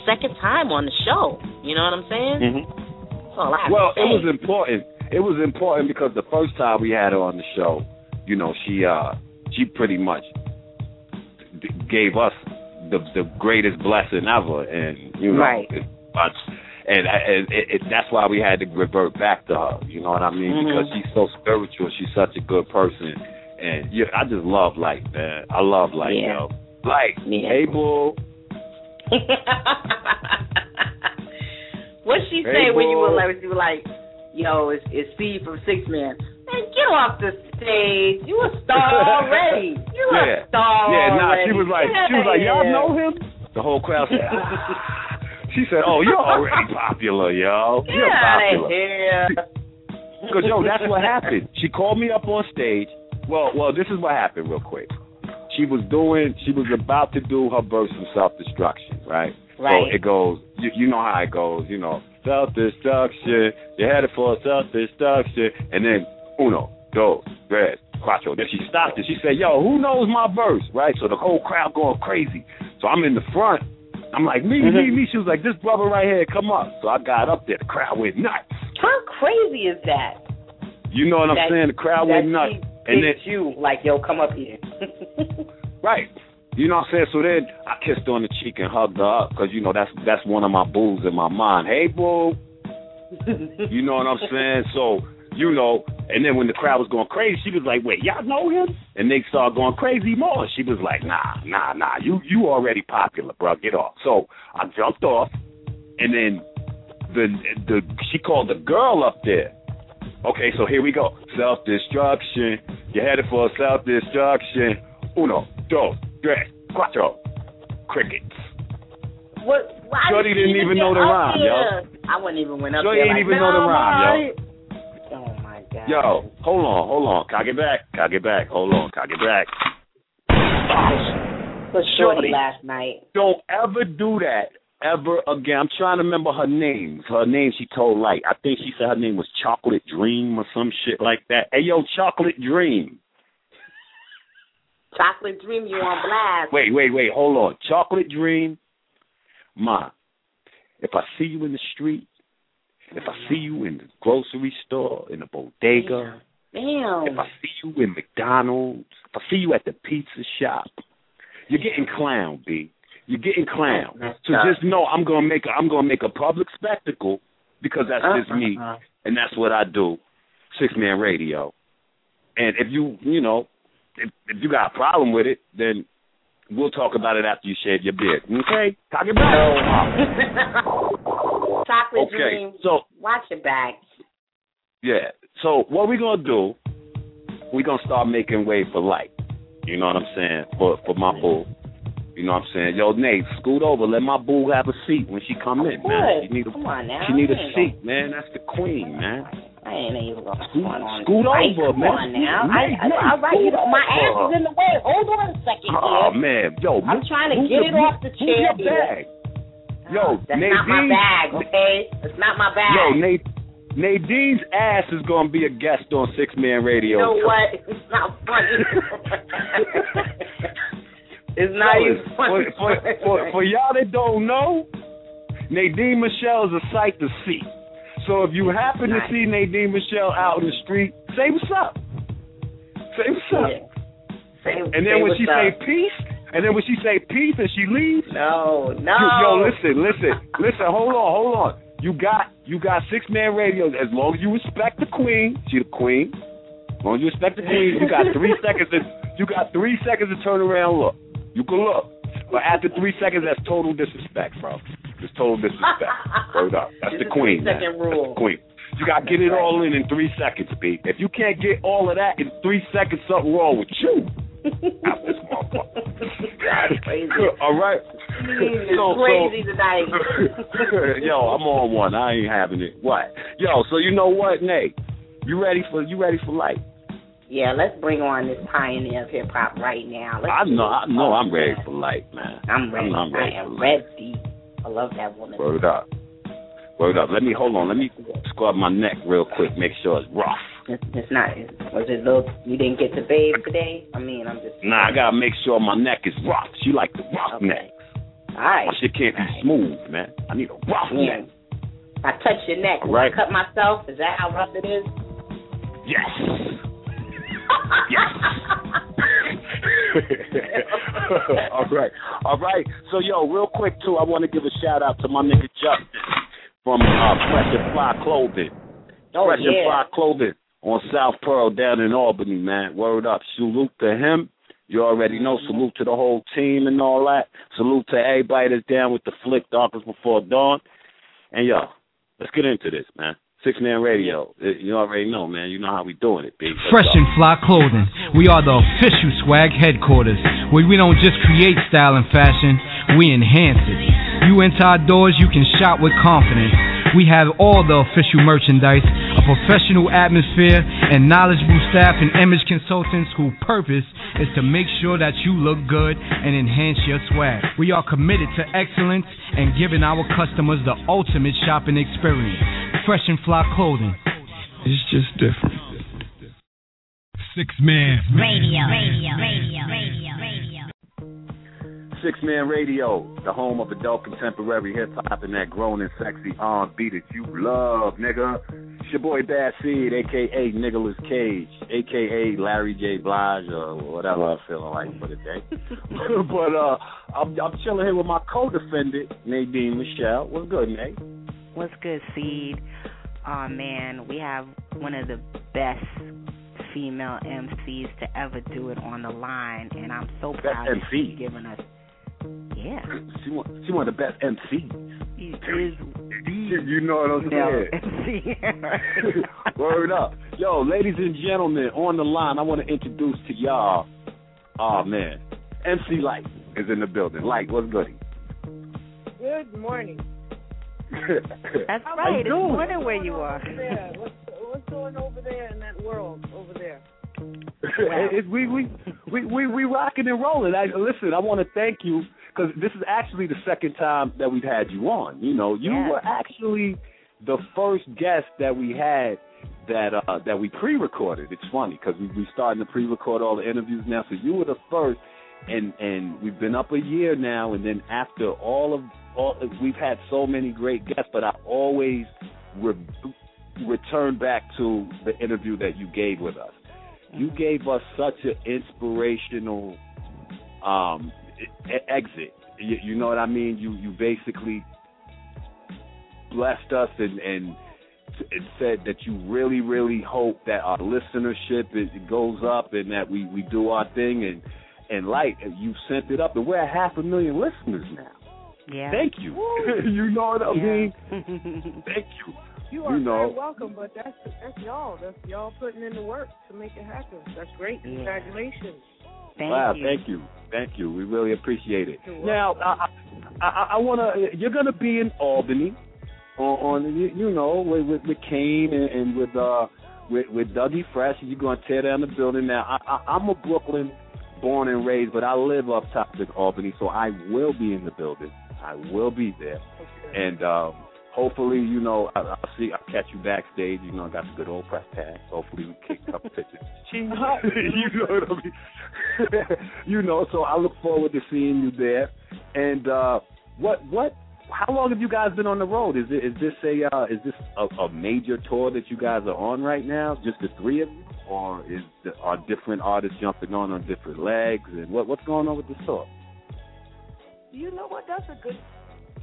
second time on the show. You know what I'm saying? Mm-hmm. That's all I have well, to say. It was important. It was important because the first time we had her on the show, you know, she uh she pretty much d- gave us the the greatest blessing ever, and you know. Right. It, uh, And, and it, it, that's why we had to revert back to her. You know what I mean? Mm-hmm. Because she's so spiritual. She's such a good person. And yeah, I just love Lyte, man. I love Lyte, yeah. yo. Lyte, yeah. Hey, boo. What'd she hey, say boo. when you were like, you were like, yo, it's, it's Steve from Six Man. Man, get off the stage. You a star already. You yeah. a star yeah, nah, already. Yeah, nah, she was like, she was like, y'all know him? The whole crowd said, ah. She said, oh, you're already popular, yo. Get you're popular. Out of here. Because, yo, that's what happened. She called me up on stage. Well, well, this is what happened real quick. She was doing, she was about to do her burst of self-destruction, right? Right. So it goes, you, you know how it goes, you know, self-destruction, you're headed for self-destruction, and then uno, dos, tres, cuatro. Then she stopped it. She said, yo, who knows my burst, right? So the whole crowd going crazy. So I'm in the front. I'm like, me, mm-hmm. me, me. She was like, this brother right here, come up. So I got up there. The crowd went nuts. How crazy is that? You know what that, I'm saying? The crowd went nuts. And then you, like, yo, come up here. Right. You know what I'm saying? So then I kissed her on the cheek and hugged her up because, you know, that's that's one of my boos in my mind. Hey, boo. You know what I'm saying? So, you know, and then when the crowd was going crazy, she was like, wait, y'all know him? And they started going crazy more. She was like, nah, nah, nah, you you already popular, bro. Get off. So I jumped off, and then the the she called the girl up there. Okay, so here we go. Self-destruction. You're headed for self-destruction. Uno, dos, tres, cuatro. Crickets. What? Why Shorty did didn't even know the rhyme, yo. I wouldn't even went up Shorty there. Shorty didn't like, even no, know the rhyme, yo. Yo, hold on, hold on. Cock it back. Cock it back. Hold on. Cock it back. Oh, shorty last night. Don't ever do that ever again. I'm trying to remember her name. Her name she told Lyte. I think she said her name was Chocolate Dream or some shit like that. Hey, yo, Chocolate Dream. Chocolate Dream, you on blast. Wait, wait, wait. Hold on. Chocolate Dream. Ma, if I see you in the street, if I see you in the grocery store, in the bodega, damn. If I see you in McDonald's, if I see you at the pizza shop, you're getting clown, B. You're getting clown. So just know I'm gonna make a, I'm gonna make a public spectacle because that's just me and that's what I do. Six Man Radio. And if you you know if, if you got a problem with it, then we'll talk about it after you shave your beard. Okay, talk about it. Chocolate okay, Dream, so, watch it back. Yeah, so what we're going to do, we're going to start making way for Lyte. You know what I'm saying? For for my boo. You know what I'm saying? Yo, Nate, scoot over. Let my boo have a seat when she come in, man. She need a, come on now. She need a seat, gonna... man. That's the queen, man. I ain't even going to scoot, scoot over, come man. Come on now. Nate, I, I, Nate, all right, you know, my ass is in the way. Hold on a second here. Oh, man. Yo, I'm move, trying to get your, it off the chair here. Yo, that's Nadine, not my bag, okay? That's not my bag. Yo, Nad- Nadine's ass is going to be a guest on Six Man Radio. You know what? It's not funny. It's not yo, even funny. For, for, for, for y'all that don't know, Nadine Michel is a sight to see. So if you happen nice. to see Nadine Michel out in the street, say what's up. Say what's up. Yeah. Say, and then when she up. say peace... And then when she say peace and she leaves, no, no. Yo, yo listen, listen, listen. Hold on, hold on. You got, you got Six Man Radio. As long as you respect the queen, she the queen. As long as you respect the queen, you got three seconds. To, you got three seconds to turn around. And look, you can look, but after three seconds, that's total disrespect, bro. It's total disrespect. Hold up, that's the queen. That's the queen. You got to get it all in in three seconds, B. If you can't get all of that in three seconds, something wrong with you. Out this crazy. All right. It's so, crazy so, tonight. Yo, I'm on one. I ain't having it. What? Yo, so you know what, Nate? You ready for you ready for Lyte? Yeah, let's bring on this pioneer of hip hop right now. Let's I know, I know, I'm ready for Lyte, man. I'm ready. I'm, I'm ready I am ready. I love that woman. Word up. Word up. Let me hold on. Let me scrub my neck real quick. Make sure it's rough. It's, it's not. Was it little? You didn't get to bathe today? I mean, I'm just. Nah, I gotta make sure my neck is rough. She like the rough okay. neck. All right. My shit can't All be right. smooth, man. I need a rough yeah. neck. I touch your neck. All right. I cut myself. Is that how rough it is? Yes. Yes. All right. All right. So, yo, real quick, too, I want to give a shout-out to my nigga Justin from uh, Fresh and Fly Clothing. Oh, Fresh yeah. and Fly Clothing on South Pearl down in Albany, man. Word up. Salute to him. You already know. Salute to the whole team and all that. Salute to everybody that's down with the flick, Darkest Before Dawn. And, yo, let's get into this, man. Six Man Radio. You already know, man. You know how we doing it, baby. Fresh and Fly Clothing. We are the official swag headquarters, where we don't just create style and fashion, we enhance it. You enter our doors, you can shop with confidence. We have all the official merchandise, a professional atmosphere, and knowledgeable staff and image consultants whose purpose is to make sure that you look good and enhance your swag. We are committed to excellence and giving our customers the ultimate shopping experience. Fresh and Fly Clothing. It's just different. Six Man Radio. Radio. Radio. Radio. Radio. Six Man Radio, the home of adult contemporary hip hop and that grown and sexy R and B that you love, nigga. It's your boy Bad Seed, aka Nicholas Cage, aka Larry J. Blige, or whatever I'm feeling like for the day. But uh, I'm, I'm chilling here with my co-defendant, Nadine Michel. What's good, Nate? What's good, Seed? Aw, oh, man, we have one of the best female M Cs to ever do it on the line, and I'm so proud of you giving us. Yeah. She one, she one of the best M Cs. She is the you know what I'm saying. M C. Word up. Yo, ladies and gentlemen, on the line, I want to introduce to y'all, oh, man, M C Lyte is in the building. Lyte, what's good? Good morning. That's How right. It's morning where you are. What's, what's going over there in that world over there? Wow. It, it, we we we we, we rocking and rolling. I, listen, I want to thank you because this is actually the second time that we've had you on. You know, you yeah. were actually the first guest that we had that uh, that we pre-recorded. It's funny because we we starting to pre-record all the interviews now. So you were the first, and and we've been up a year now. And then after all of All, we've had so many great guests, but I always re- return back to the interview that you gave with us. You gave us such an inspirational um, e- exit. You, you know what I mean? You you basically blessed us and, and said that you really, really hope that our listenership is, goes up and that we, we do our thing. And, and Lyte, you sent it up. And we're at half a million listeners now. Yeah. Thank you. You know what I mean? Yeah. Thank you. You are you know. very welcome, but that's that's y'all. That's y'all putting in the work to make it happen. That's great. Yeah. Congratulations. Thank wow, you. Thank you. Thank you. We really appreciate it. Now, I, I, I, I want to, you're going to be in Albany on, on you, you know, with, with, with Kane and, and with, uh, with with Doug E. Fresh. You're going to tear down the building. Now, I, I, I'm a Brooklyn born and raised, but I live up top in Albany, so I will be in the building. I will be there, okay. and um, hopefully, you know, I, I'll see. I'll catch you backstage. You know, I got the good old press pass. Hopefully, we kick a couple pictures. You know what I mean? You know, so I look forward to seeing you there. And uh, what, what? How long have you guys been on the road? Is it is this a uh, is this a, a major tour that you guys are on right now? Just the three of you, or is the, are different artists jumping on on different legs? And what what's going on with the tour? You know what? That's a good.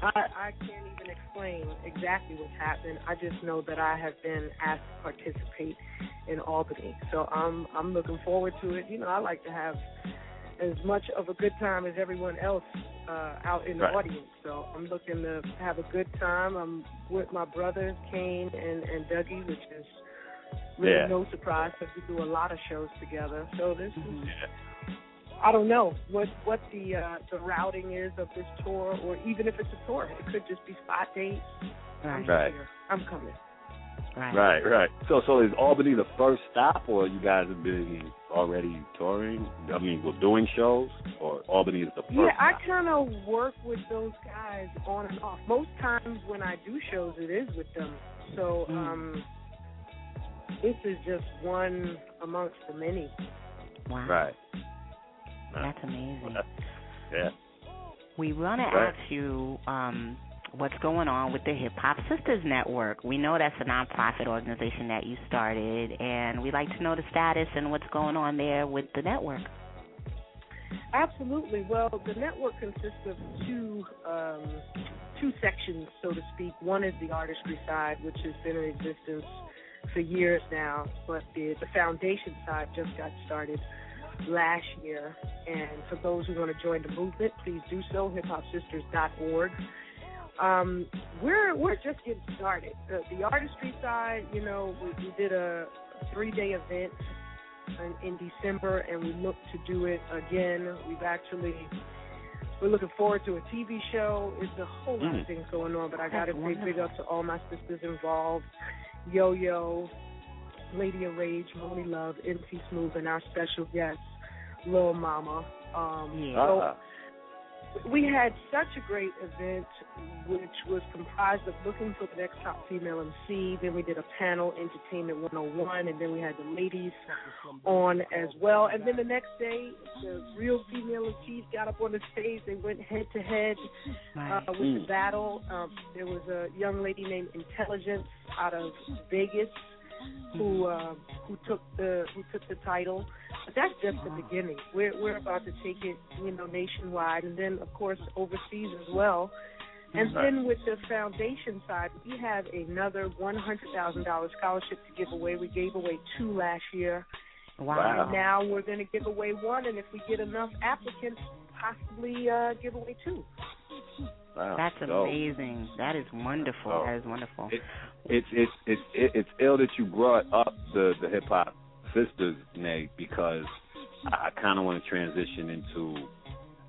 I, I can't even explain exactly what's happened. I just know that I have been asked to participate in Albany, so I'm I'm looking forward to it. You know, I like to have as much of a good time as everyone else uh, out in the right. audience. So I'm looking to have a good time. I'm with my brothers Kane and and Dougie, which is really yeah. no surprise because we do a lot of shows together. So this mm-hmm. is. I don't know what what the uh, the routing is of this tour, or even if it's a tour, it could just be spot dates. I'm right. here. I'm coming. Right, right. right. So, so is Albany the first stop, or you guys have been already touring? I mean, we're doing shows, or Albany is the first? Yeah, stop? I kind of work with those guys on and off. Most times when I do shows, it is with them. So, um, this is just one amongst the many. Wow. Right. That's amazing. Yeah. We want to right. ask you um, what's going on with the Hip Hop Sisters Network. We know that's a nonprofit organization that you started, and we'd like to know the status and what's going on there with the network. Absolutely. Well, the network consists of two um, two sections, so to speak. One is the artistry side, which has been in existence for years now, but the, the foundation side just got started last year. And for those who want to join the movement, please do so, hip hop sisters dot org. Um, we're we're just getting started. The, the artistry side, you know, we, we did a three-day event in, in December, and we look to do it again. We've actually, we're looking forward to a T V show. It's a whole lot mm. of things going on, but I got to say big up to all my sisters involved, Yo Yo, Lady of Rage, Moni Love, M C Smooth, and our special guest, Lil Mama. Um, yeah. uh-huh. So we had such a great event, which was comprised of looking for the next top female M C. Then we did a panel, Entertainment one oh one, and then we had the ladies on as well. And then the next day, the real female M Cs got up on the stage. They went head-to-head uh, with the battle. Um, there was a young lady named Intelligence out of Vegas, who uh, who took the who took the title. But that's just the beginning. We're we're about to take it, you know, nationwide, and then of course overseas as well. And then with the foundation side, we have another one hundred thousand dollars scholarship to give away. We gave away two last year. Wow. And now we're going to give away one, and if we get enough applicants, possibly uh, give away two. Wow. That's amazing. So, that is wonderful. So, that is wonderful. It's it's it's it's, it, it's ill that you brought up the, the Hip Hop Sisters, Nate, because I, I kind of want to transition into.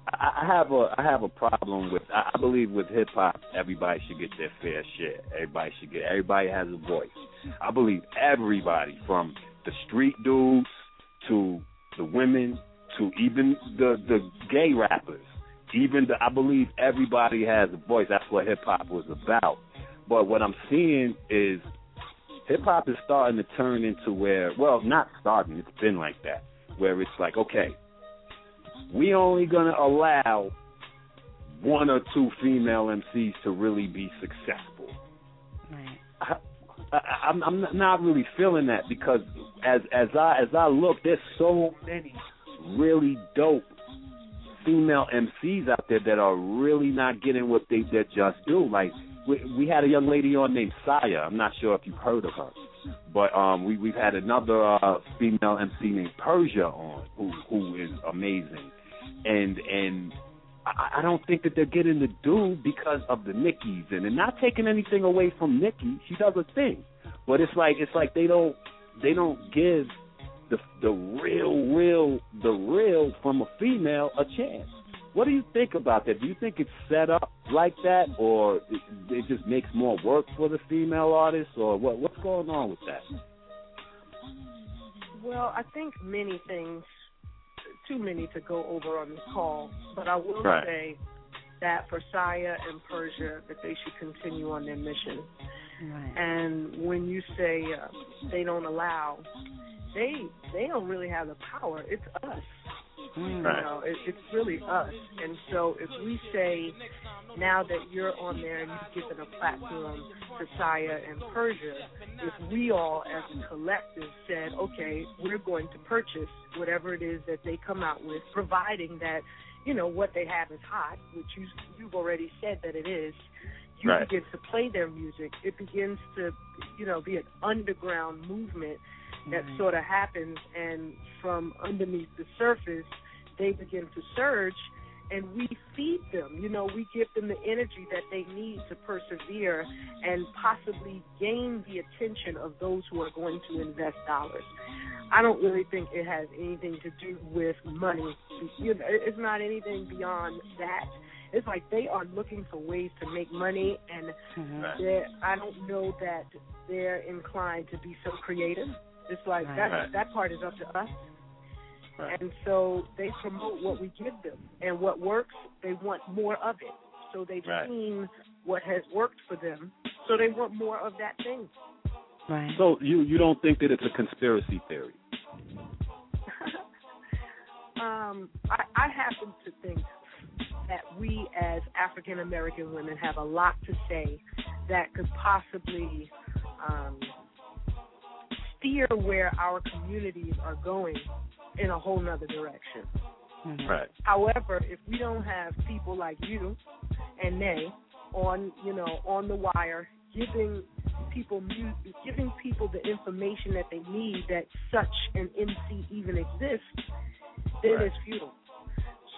I, I have a I have a problem with. I believe with hip hop, everybody should get their fair share. Everybody should get. Everybody has a voice. I believe everybody, from the street dudes to the women to even the the gay rappers. Even the, I believe everybody has a voice. That's what hip hop was about. But what I'm seeing is hip hop is starting to turn into where, well, not starting. It's been like that, where it's like, okay, we only gonna allow one or two female M Cs to really be successful. Right. I, I, I'm, I'm not really feeling that, because as as I as I look, there's so many really dope female M Cs out there that are really not getting what they they're just do. Like we, we had a young lady on named Saya. I'm not sure if you've heard of her, but um, we we've had another uh, female M C named Persia on, who who is amazing, and and I, I don't think that they're getting the due because of the Nickies, and they're not taking anything away from Nicki. She does her thing, but it's like it's like they don't they don't give The, the real, real, the real from a female a chance. What do you think about that? Do you think it's set up like that, or it, it just makes more work for the female artists, or what? What's going on with that? Well, I think many things, too many to go over on this call, but I will right. say that for Saya and Persia, that they should continue on their mission. Right. And when you say uh, they don't allow, they they don't really have the power. It's us. You know, it, it's really us. And so if we say now that you're on there and you've given a platform to Saya and Persia, if we all as a collective said, okay, we're going to purchase whatever it is that they come out with, providing that, you know, what they have is hot, which you, you've already said that it is, you right. begin to play their music. It begins to, you know, be an underground movement that mm-hmm. sort of happens, and from underneath the surface, they begin to surge, and we feed them. You know, we give them the energy that they need to persevere and possibly gain the attention of those who are going to invest dollars. I don't really think it has anything to do with money. You know, it's not anything beyond that. It's like they are looking for ways to make money, and mm-hmm. I don't know that they're inclined to be so creative. It's like right. that right. that part is up to us. Right. And so they promote what we give them, and what works, they want more of it. So they've right. seen what has worked for them, so they want more of that thing. Right. So you, you don't think that it's a conspiracy theory? um, I, I happen to think that we as African-American women have a lot to say that could possibly um, steer where our communities are going in a whole nother direction. Mm-hmm. Right. However, if we don't have people like you and they on, you know, on the wire giving people music, giving people the information that they need, that such an M C even exists, then right. it's futile.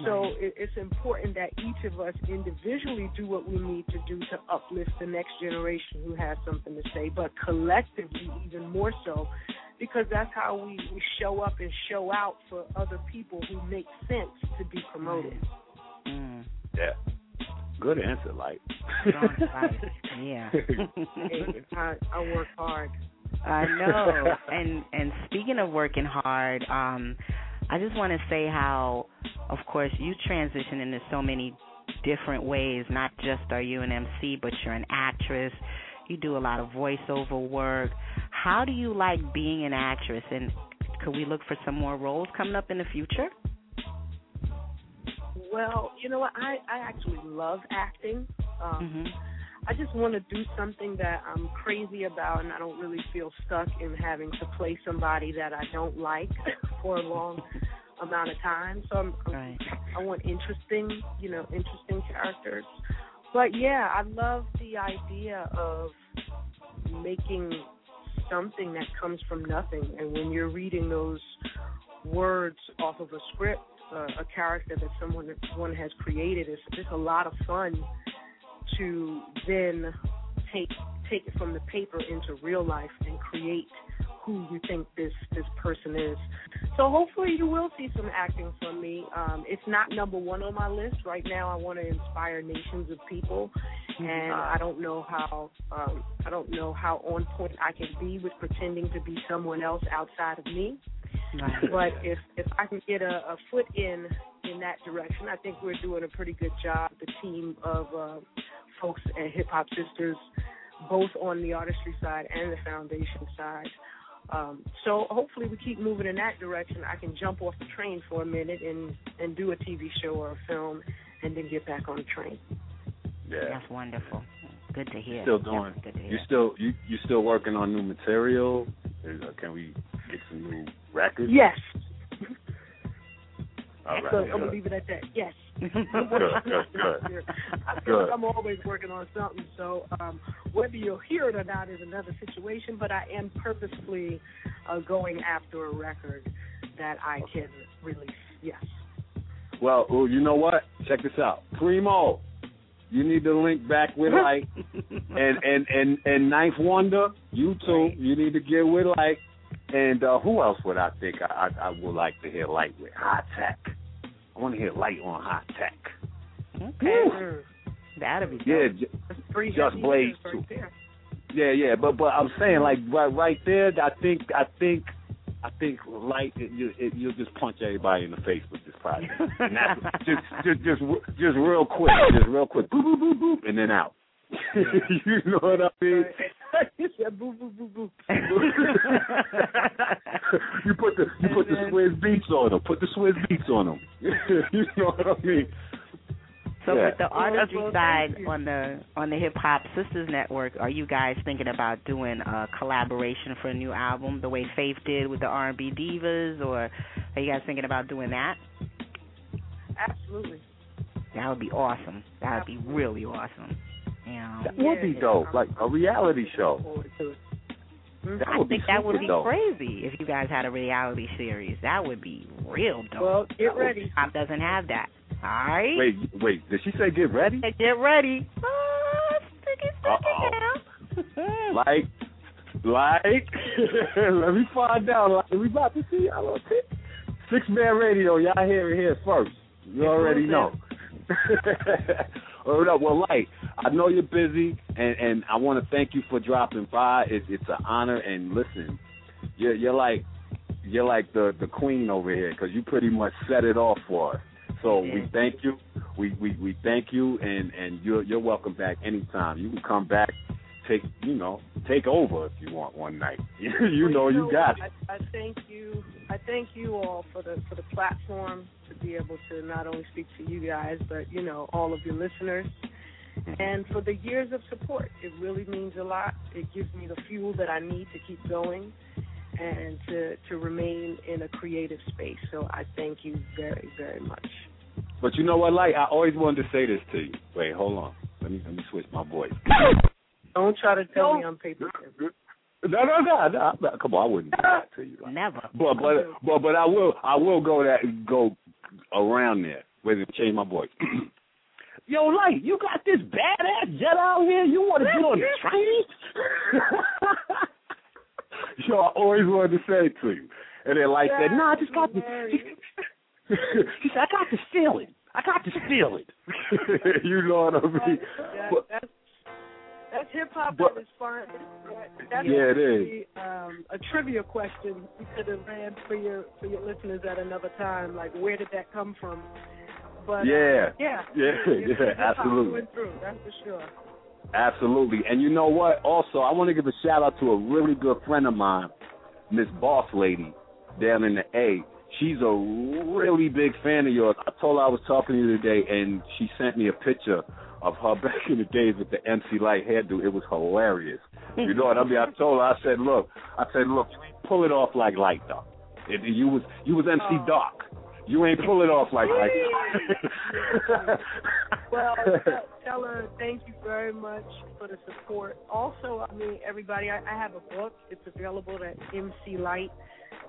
So right. it, it's important that each of us individually do what we need to do to uplift the next generation who has something to say, but collectively even more so, because that's how we, we show up and show out for other people who make sense to be promoted. Mm. Yeah. Good answer, Lyte. yeah. Hey, I, I work hard. I know. And and speaking of working hard, um, I just want to say how, of course, you transition into so many different ways. Not just are you an M C, but you're an actress. You do a lot of voiceover work. How do you like being an actress? And could we look for some more roles coming up in the future? Well, you know what? I, I actually love acting. Um, mm-hmm. I just want to do something that I'm crazy about, and I don't really feel stuck in having to play somebody that I don't like for a long amount of time. So I'm, right. I want interesting, you know, interesting characters. But, yeah, I love the idea of making something that comes from nothing. And when you're reading those words off of a script, uh, a character that someone, that someone has created, it's just a lot of fun to then take take it from the paper into real life and create who you think this, this person is. So hopefully you will see some acting from me. Um, it's not number one on my list. Right now I want to inspire nations of people, and I don't know how um, I don't know how on point I can be with pretending to be someone else outside of me. Right. But if, if I can get a, a foot in in that direction, I think we're doing a pretty good job. The team of uh, folks at Hip Hop Sisters, both on the artistry side and the foundation side. Um, so hopefully we keep moving in that direction. I can jump off the train for a minute and, and do a T V show or a film and then get back on the train. Yeah. That's wonderful. Good to hear. Still doing. Good to hear. You still you you still working on new material? Can we get some new records? Yes. All right. So I'm gonna leave it at that. Yes. good, good, good. I feel good. Like I'm always working on something. So um, whether you'll hear it or not is another situation. But I am purposely uh, going after a record that I okay. can release. Yes. Well, ooh, you know what? Check this out, Primo. You need to link back with Lyte and, and, and, and Ninth Wonder. You too. You need to get with Lyte. And uh, who else would I think I, I, I would like to hear Lyte with? High Tech. I want to hear Lyte on High Tech. Okay. That'll be good. Yeah, j- Just Blaze too. Right yeah, yeah. But but I'm saying like right right there. I think I think. I think Lyte, you, it, you'll just punch everybody in the face with this project. And that's just, just, just, just real quick, just real quick, boop, boop, boop, boop, and then out. You know what I mean? You said boop, boop, boop, boop. You put the you put the Swiss beats on them. Put the Swiss beats on them. You know what I mean? So yeah. With the artistry well, side on the on the Hip Hop Sisters Network, are you guys thinking about doing a collaboration for a new album, the way Faith did with the R and B Divas, or are you guys thinking about doing that? Absolutely. That would be awesome. That would be really awesome. Yeah. That would be dope, like a reality show. That I think that would be dope. Crazy if you guys had a reality series. That would be real dope. Well, get ready. Hip-hop doesn't have that. All right. Wait, wait. Did she say get ready? Get ready. Oh, sticky, sticky now. Lyte, Lyte. Let me find out. Lyte. We about to see y'all on Six Man Radio. Y'all hear it here first. You already know. Or no, well, Lyte, I know you're busy, and, and I want to thank you for dropping by. It, it's an honor, and listen, you're, you're like you're like the, the queen over here because you pretty much set it off for us. So we thank you. We, we, we thank you, and, and you're you're welcome back anytime. You can come back, take you know take over if you want one night. you well, know you, know you got it. I, I thank you. I thank you all for the for the platform to be able to not only speak to you guys, but you know all of your listeners, and for the years of support. It really means a lot. It gives me the fuel that I need to keep going and to to remain in a creative space. So I thank you very very much. But you know what, Lyte? I always wanted to say this to you. Wait, hold on. Let me let me switch my voice. Don't try to tell no. me I'm paper thin. No, no, no, no. Come on, I wouldn't do that to you. Lyte. Never. But but but but I will I will go that go around there. Wait, change my voice. Yo, Lyte, you got this badass jet out here. You want to get on the train? Yo, I always wanted to say it to you. And then Lyte yeah, said, "No, I just got this." She said, I got to steal it. I got to steal it. You know what I mean? That, that, that's that's hip-hop at its finest. That, yeah, it is. Um, a trivia question you could have ran for your, for your listeners at another time, like where did that come from? But, yeah. Uh, yeah, yeah, yeah, yeah absolutely. Went through, that's for sure. Absolutely. And you know what? Also, I want to give a shout-out to a really good friend of mine, Miss Boss Lady, down in the A. She's a really big fan of yours. I told her I was talking to you today, and she sent me a picture of her back in the days with the M C Lyte hairdo. It was hilarious. You know what I mean? I told her, I said, look, I said, look, you ain't pull it off like Lyte, though. If you was you was M C oh. Dark. You ain't pull it off like Lyte. Well, tell her thank you very much for the support. Also, I mean, everybody, I, I have a book. It's available at m c lyte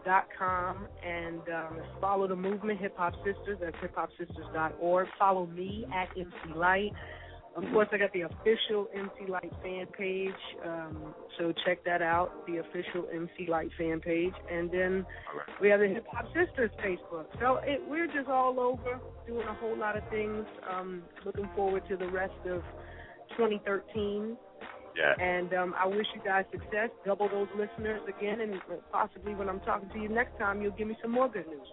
dot com, and um, follow the movement, Hip Hop Sisters. That's hip hop sisters dot org. Follow me at M C Lyte. Of course, I got the official M C Lyte fan page, um, so check that out, the official M C Lyte fan page. And then we have the Hip Hop Sisters Facebook. So it, we're just all over doing a whole lot of things. Um, looking forward to the rest of twenty thirteen. Yeah. And um, I wish you guys success. Double those listeners again, and possibly when I'm talking to you next time, you'll give me some more good news.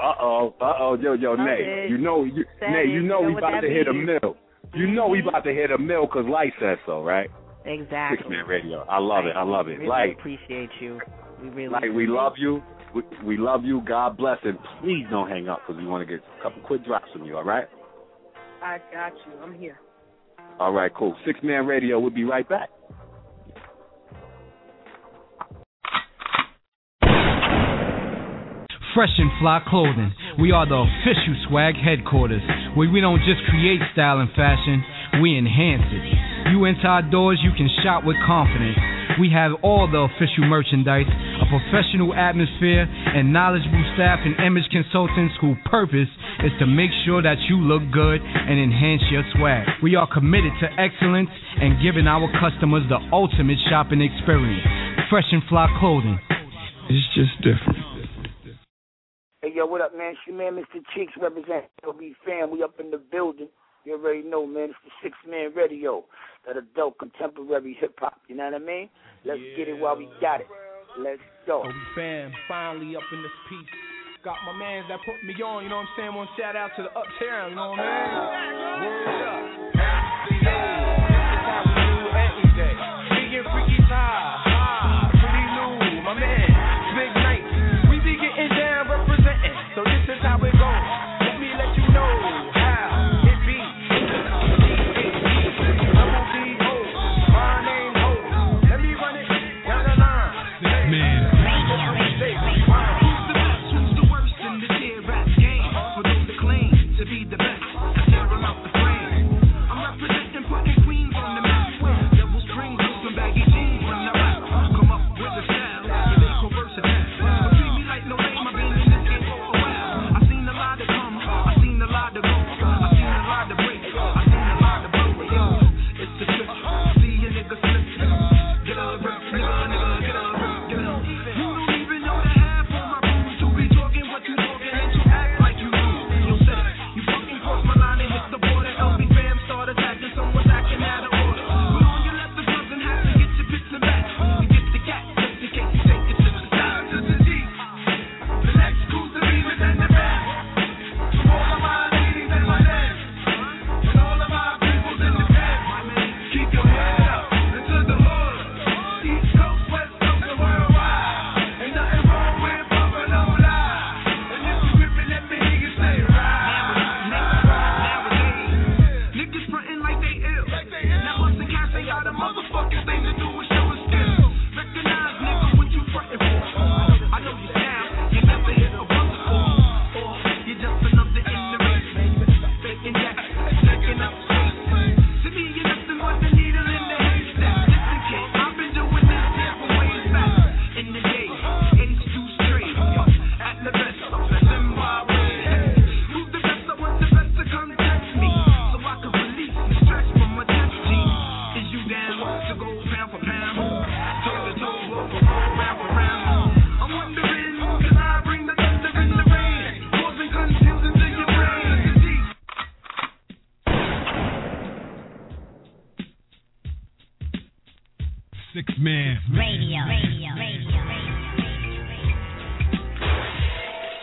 Uh oh, uh oh, yo yo, Nay, you know, you, Nay, you know, you know we about to means. hit a mill. You mm-hmm. know we about to hit a mill because Lyte said so, right? Exactly. Six Man Radio. I love Lyte. it. I love it. We really Lyte. appreciate you. We really Lyte, we love you. We, we love you. God bless, and please don't hang up because we want to get a couple quick drops from you. All right? I got you. I'm here. All right, cool. Six Man Radio. We'll be right back. Fresh and Fly Clothing. We are the official swag headquarters, where we don't just create style and fashion, we enhance it. You enter our doors, you can shop with confidence. We have all the official merchandise, a professional atmosphere, and knowledgeable staff and image consultants whose purpose is to make sure that you look good and enhance your swag. We are committed to excellence and giving our customers the ultimate shopping experience. Fresh and Fly Clothing. It's just different. Hey, yo, what up, man? It's your man, Mister Cheeks, representing L B Fam. We up in the building. You already know, man. It's the Six Man Radio, that adult contemporary hip hop. You know what I mean? Let's yeah. get it while we got it. Let's go. L B Fam, finally up in this piece. Got my mans that put me on. You know what I'm saying? One shout out to the uptown. You know what I mean? Word up. Be the best, I tear them out the frame. I'm not predicting putting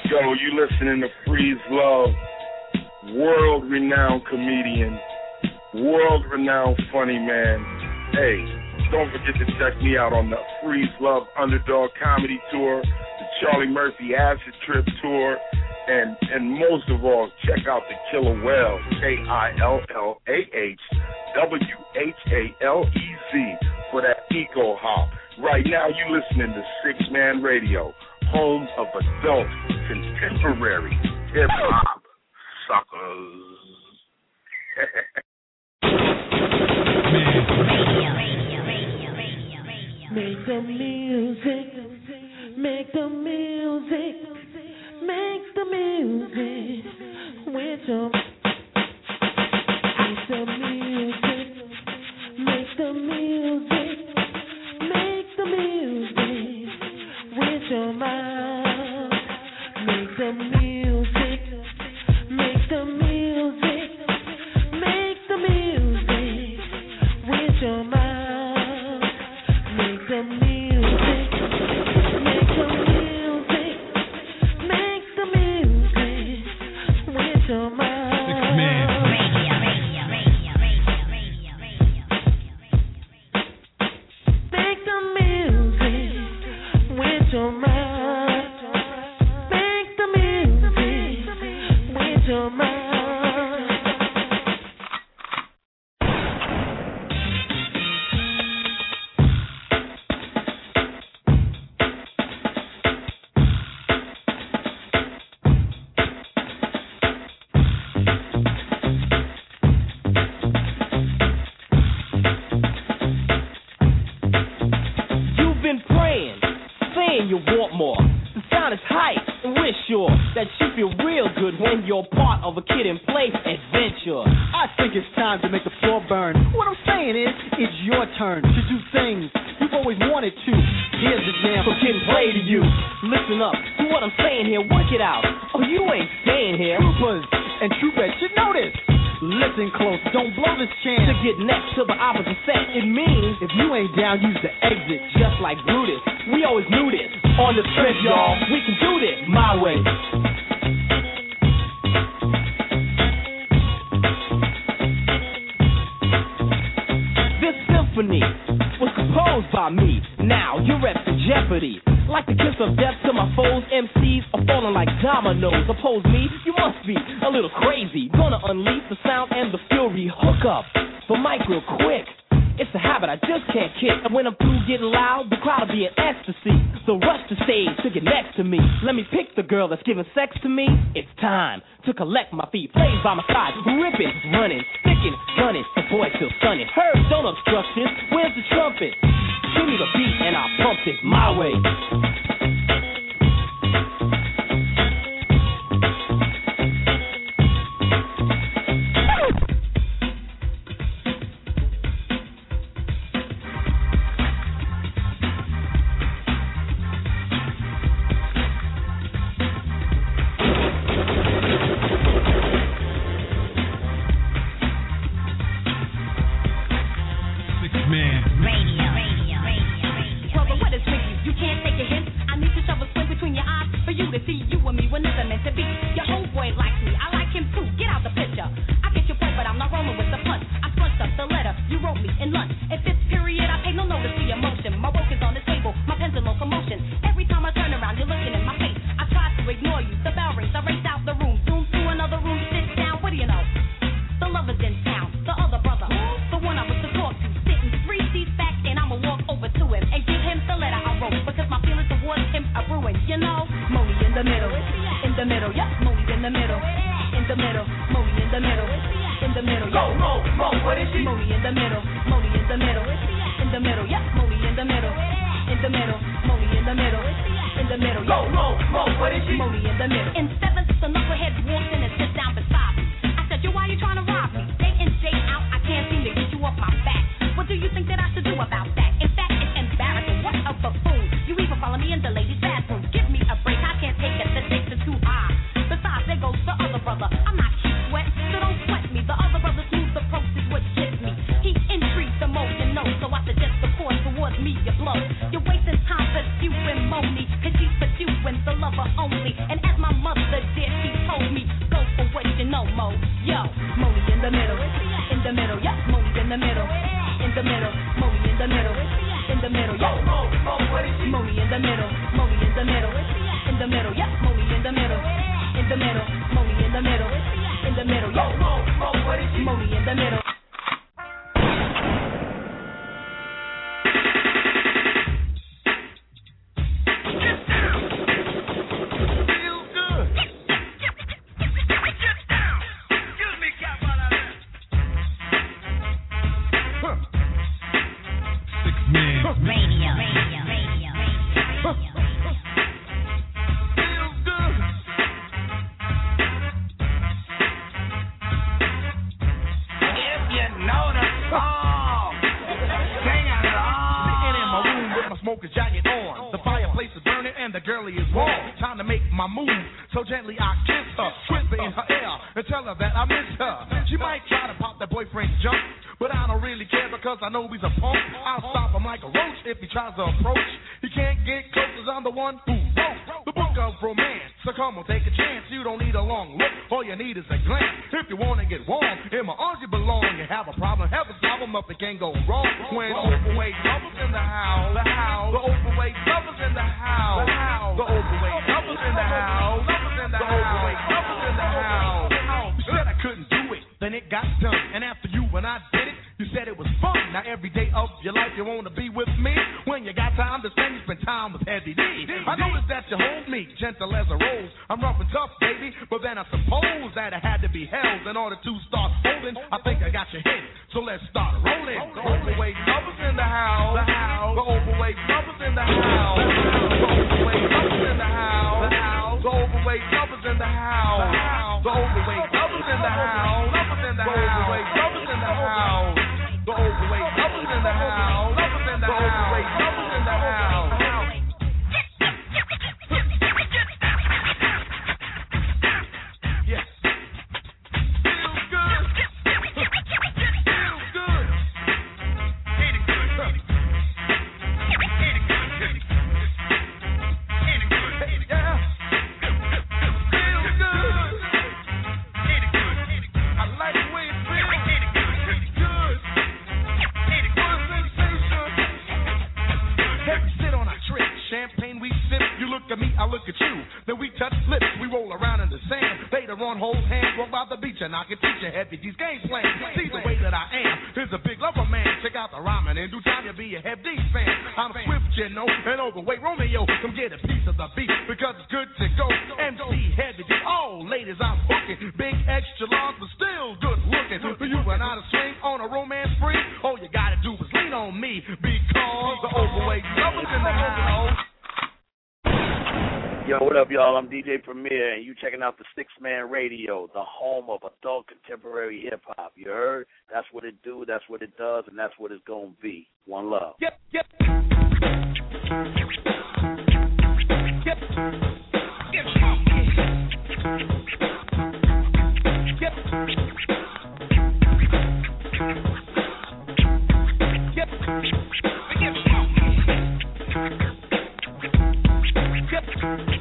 Yo, you listening to Freez Luv, world-renowned comedian, world-renowned funny man. Hey, don't forget to check me out on the Freez Luv Underdog Comedy Tour, the Charlie Murphy Acid Trip Tour, and and most of all, check out the Killer Whales, K I L L A H W H A L E Z, for that eco hop. Right now, you listening to Six Man Radio, home of adult contemporary hip hop suckers. Make the music, make the music, make the music with your. Make the music, make the music, make the music with your mind. Make the music, make the music, make the music with your mind. Make the music, make the music, make the music with your mind. Six Man. Make the music with your mind. Make the music with your mind. You've been praying, saying you want more. The sound is hype, and we're sure that you feel real good when you're part of a kid in play adventure. I think it's time to make the floor burn. What I'm saying is, it's your turn to do things you've always wanted to. Here's the jam for getting play to you. Listen up to what I'm saying here, work it out. Oh, you ain't staying here. Troopers and troopers should know this. Listen close, don't blow this chance to get next to the opposite sex. It means if you ain't down, use the exit, just like Brutus. We always knew this. On the trip, y'all, we can do this my way. This symphony was composed by me. Now you're at jeopardy. Like the kiss of death to my foes, M Cs are falling like dominoes. Oppose me, you must be a little crazy. Gonna unleash the sound and the fury. Hook up the mic real quick. It's a habit I just can't kick. And when I'm through getting loud, the crowd'll be in ecstasy. So rush the stage to get next to me. Let me pick the girl that's giving sex to me. It's time to collect my feet. Plays by my side, ripping, running, sticking, running. The boy still stunning. Heard, don't obstruct this. Where's the trumpet? Give me the beat and I'll pump it my way. And as my the middle, in the middle, yeah, Moe's in the middle, in the middle, Moe in the middle, in the middle, yeah, Moe, Moe in the middle, Moe in the middle, in the middle, yeah, Moe in the middle, in the middle, Moe in the middle, in the middle, yeah, Moe, Moe in the middle. Out the Six Man Radio, the home of adult contemporary hip hop. You heard? That's what it do, that's what it does, and that's what it's gonna be. One love. Yep, yep. Yep. Yep. Yep. Yep. Yep. Yep.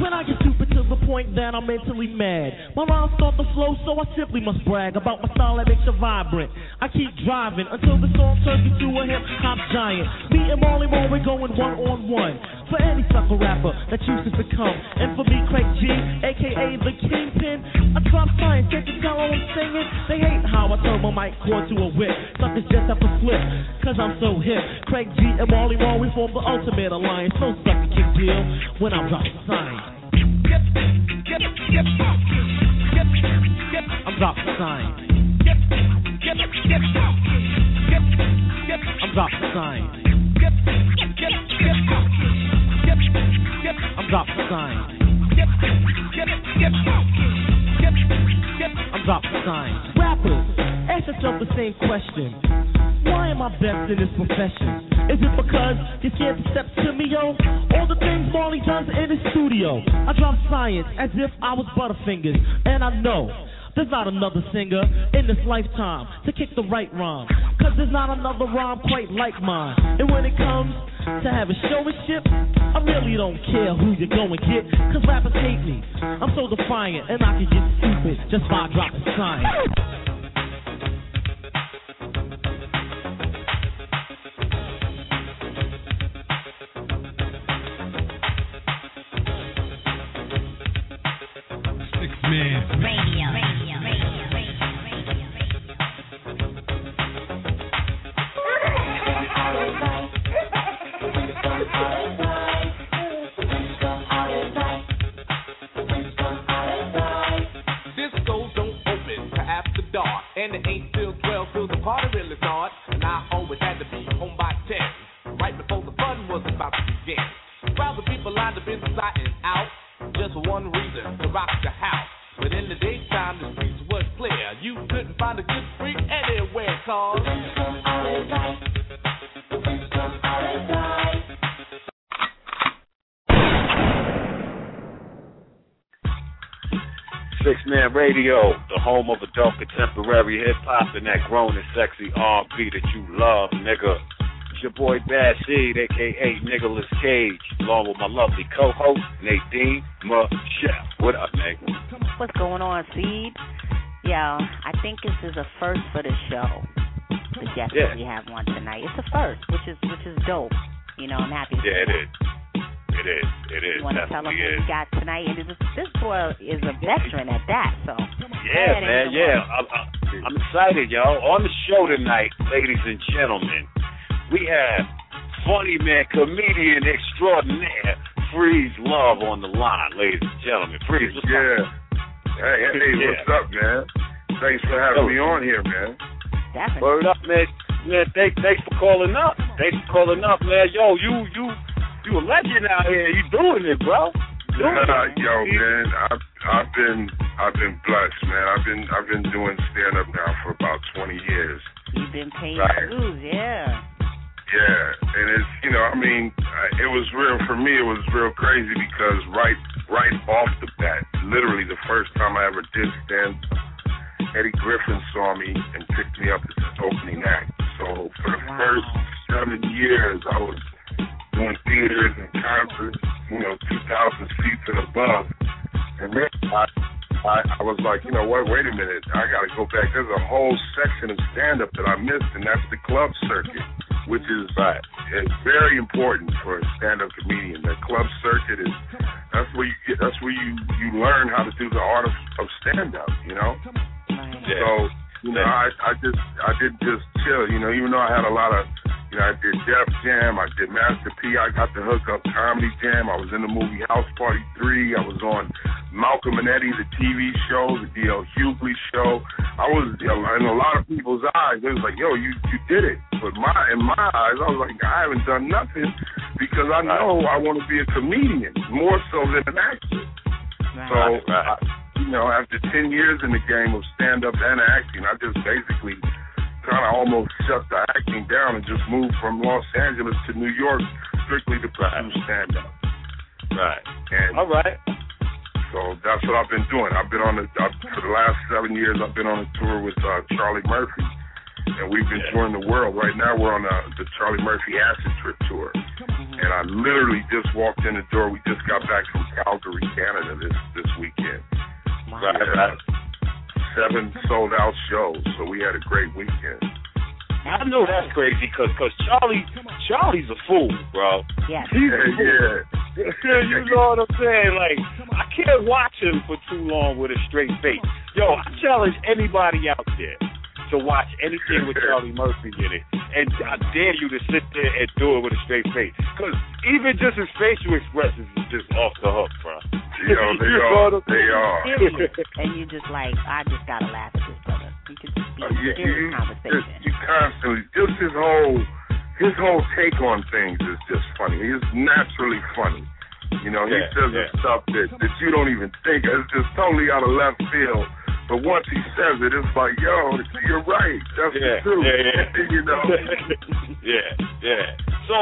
When I get stupid to the point that I'm mentally mad, my rhymes start to flow, so I simply must brag about my style that makes you vibrant. I keep driving until the song turns into a hip-hop giant. Me and Marley Marl, we're going one-on-one for any sucker rapper that chooses to come. And for me, Craig G, a k a the Kingpin, I drop science, can't you tell I'm singing? They hate how I turn my mic cord to a whip. Suckers just have to flip, cause I'm so hip. Craig G and Marley Marl, we form the ultimate alliance. So suck the kick deal when I drop science. Yep, yep, yep, yep, yep. I'm dropping signs. Yep, yep, yep, yep, yep. I'm dropping signs. Yep, yep, yep, yep, yep, yep. I'm dropping signs. Yep, yep, yep, yep, yep. I'm dropping signs. Rappers, ask yourself the same question. Why am I best in this profession? Is it because you can't step to me, yo? All the things Marley does in the studio. I drop science as if I was Butterfingers. And I know there's not another singer in this lifetime to kick the right rhyme, cause there's not another rhyme quite like mine. And when it comes to having showmanship, I really don't care who you go and get, cause rappers hate me. I'm so defiant and I can get stupid just by dropping science. Man Radio. Radio. Radio. Discos don't open till after dark, and it ain't till twelve till the party really starts. And I always had to be home by ten, right before the fun was about to begin. Crowds of people lined up inside and out, just for one reason, to rock the house. But in the daytime, the streets was clear. You couldn't find a good freak anywhere, cause the freaks come out at night. The freaks come out at night. Six Man Radio, the home of adult contemporary hip-hop and that grown and sexy R and B that you love, nigga. It's your boy Bad Seed, a k a. Nicholas Cage, along with my lovely co-host, Nadine Michel. What up, Nate? What's going on, Seed? Yo, I think this is a first for the show. The guest yeah. that we have one tonight. It's a first, which is which is dope. You know, I'm happy to Yeah, it that. is. It is. It is. You want to tell them what we got tonight? And this, this boy is a veteran at that, so. Yeah, man, yeah. I'm, I'm excited, y'all. On the show tonight, ladies and gentlemen, we have funny man, comedian extraordinaire, Freez Luv on the line, ladies and gentlemen. Freez, what's yeah. up? Hey, hey, yeah. What's up, man? Thanks for having me on here, man. Definitely. Word up, man. Man, thanks, thanks for calling up. Thanks for calling up, man. Yo, you, you, you a legend out here. You doing it, bro. Doing yeah, it, man. Yo, man, I've, I've been, I've been blessed, man. I've been, I've been doing stand up now for about twenty years. You've been paying right. dues, yeah. Yeah, and it's, you know, I mean, it was real, for me, it was real crazy because right right off the bat, literally the first time I ever did stand, Eddie Griffin saw me and picked me up as his opening act. So for the wow. first seven years, I was doing theaters and concerts, you know, two thousand seats and above. And then I, I, I was like, you know what, wait a minute, I got to go back. There's a whole section of stand-up that I missed, and that's the club circuit. Which is uh, it's very important for a stand-up comedian. The club circuit is that's where you get, that's where you, you learn how to do the art of, of stand-up. You know, yeah. so you know I, I just I didn't just chill. You know, even though I had a lot of you know I did Def Jam, I did Master P, I got the Hook Up Comedy Jam. I was in the movie House Party three. I was on Malcolm and Eddie, the T V show, the D L Hughley show. I was, you know, in a lot of people's eyes, it was like, yo, you, you did it. But my in my eyes, I was like, I haven't done nothing because I know I want to be a comedian more so than an actor. Right. So, I, you know, after ten years in the game of stand-up and acting, I just basically kind of almost shut the acting down and just moved from Los Angeles to New York strictly to pursue stand-up. Right. And all right. So that's what I've been doing. I've been on the, I've, for the last seven years, I've been on a tour with uh, Charlie Murphy, and we've been yeah. touring the world. Right now, we're on a, the Charlie Murphy Acid Trip tour, and I literally just walked in the door. We just got back from Calgary, Canada this, this weekend. Right, right. Seven sold-out shows, so we had a great weekend. I know that's crazy because Charlie, Charlie's a fool, bro. Yeah. He's a fool. Yeah. You know what I'm saying? Like, I can't watch him for too long with a straight face. Yo, I challenge anybody out there to watch anything with Charlie Murphy in it. And I dare you to sit there and do it with a straight face. Because even just his facial expressions is just off the hook, bro. Yo, they you are. Know they are. And you just like, I just got to laugh at this brother. You could just be uh, yeah, serious you, conversation. You constantly, just his whole, his whole take on things is just funny. He's naturally funny. You know, yeah, he says yeah. the stuff that, that you don't even think. It's just totally out of left field. But once he says it, it's like, yo, you're right. That's yeah, the truth. Yeah, yeah. You know. yeah, yeah. So,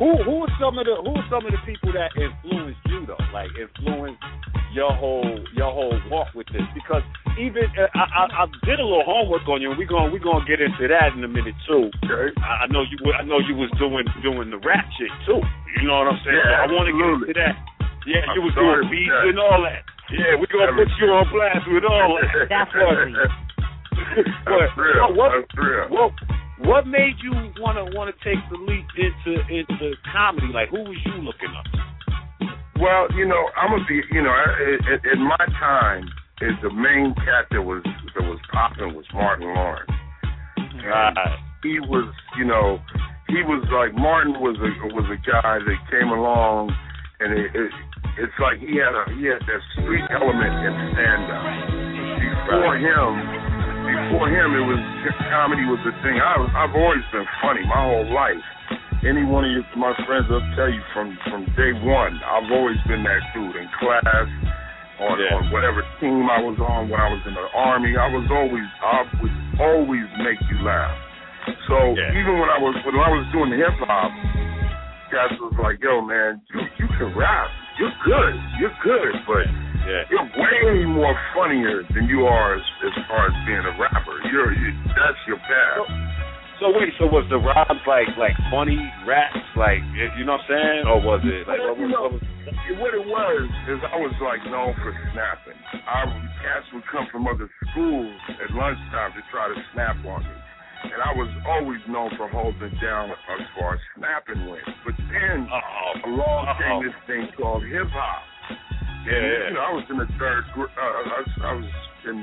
who who are some of the who are some of the people that influenced you though? Like influenced your whole your whole walk with this? Because even uh, I, I I did a little homework on you, and we're gonna we're gonna get into that in a minute too. Okay. I, I know you I know you was doing doing the rap shit too. You know what I'm saying? Yeah, so I want to get into that. Yeah, I'm you was doing beats that. and all that. Yeah, we're going to put you on blast with all that. That's funny. That's real. What, That's real. What, what made you want to want to take the leap into into comedy? Like, who was you looking up to? Well, you know, I'm going to be, you know, in, in my time, is the main cat that was that was popping was Martin Lawrence. And he was, you know, he was like Martin was a was a guy that came along, and it, it, it's like he had a he had that street element in stand up. Before him, before him, it was comedy was the thing. I, I've always been funny my whole life. Any one of you, my friends will tell you from, from day one, I've always been that dude in class, on, yeah. on whatever team I was on when I was in the Army. I was always, I would always make you laugh. So yeah. even when I was when I was doing hip hop, guys was like, "Yo, man, you you can rap. You're good. You're good, but yeah. you're way more funnier than you are as, as far as being a rapper. You're you, that's your path." Well, So wait, so was the rhymes like like funny raps, like, you know what I'm saying, or was it like what, was, what, was, what it was? Is I was like known for snapping. Our cats would come from other schools at lunchtime to try to snap on me, and I was always known for holding down as far as snapping went. But then uh-oh. along uh-oh. came this thing called hip hop. Yeah, and, you know, I was in the third. Uh, I, was, I was in.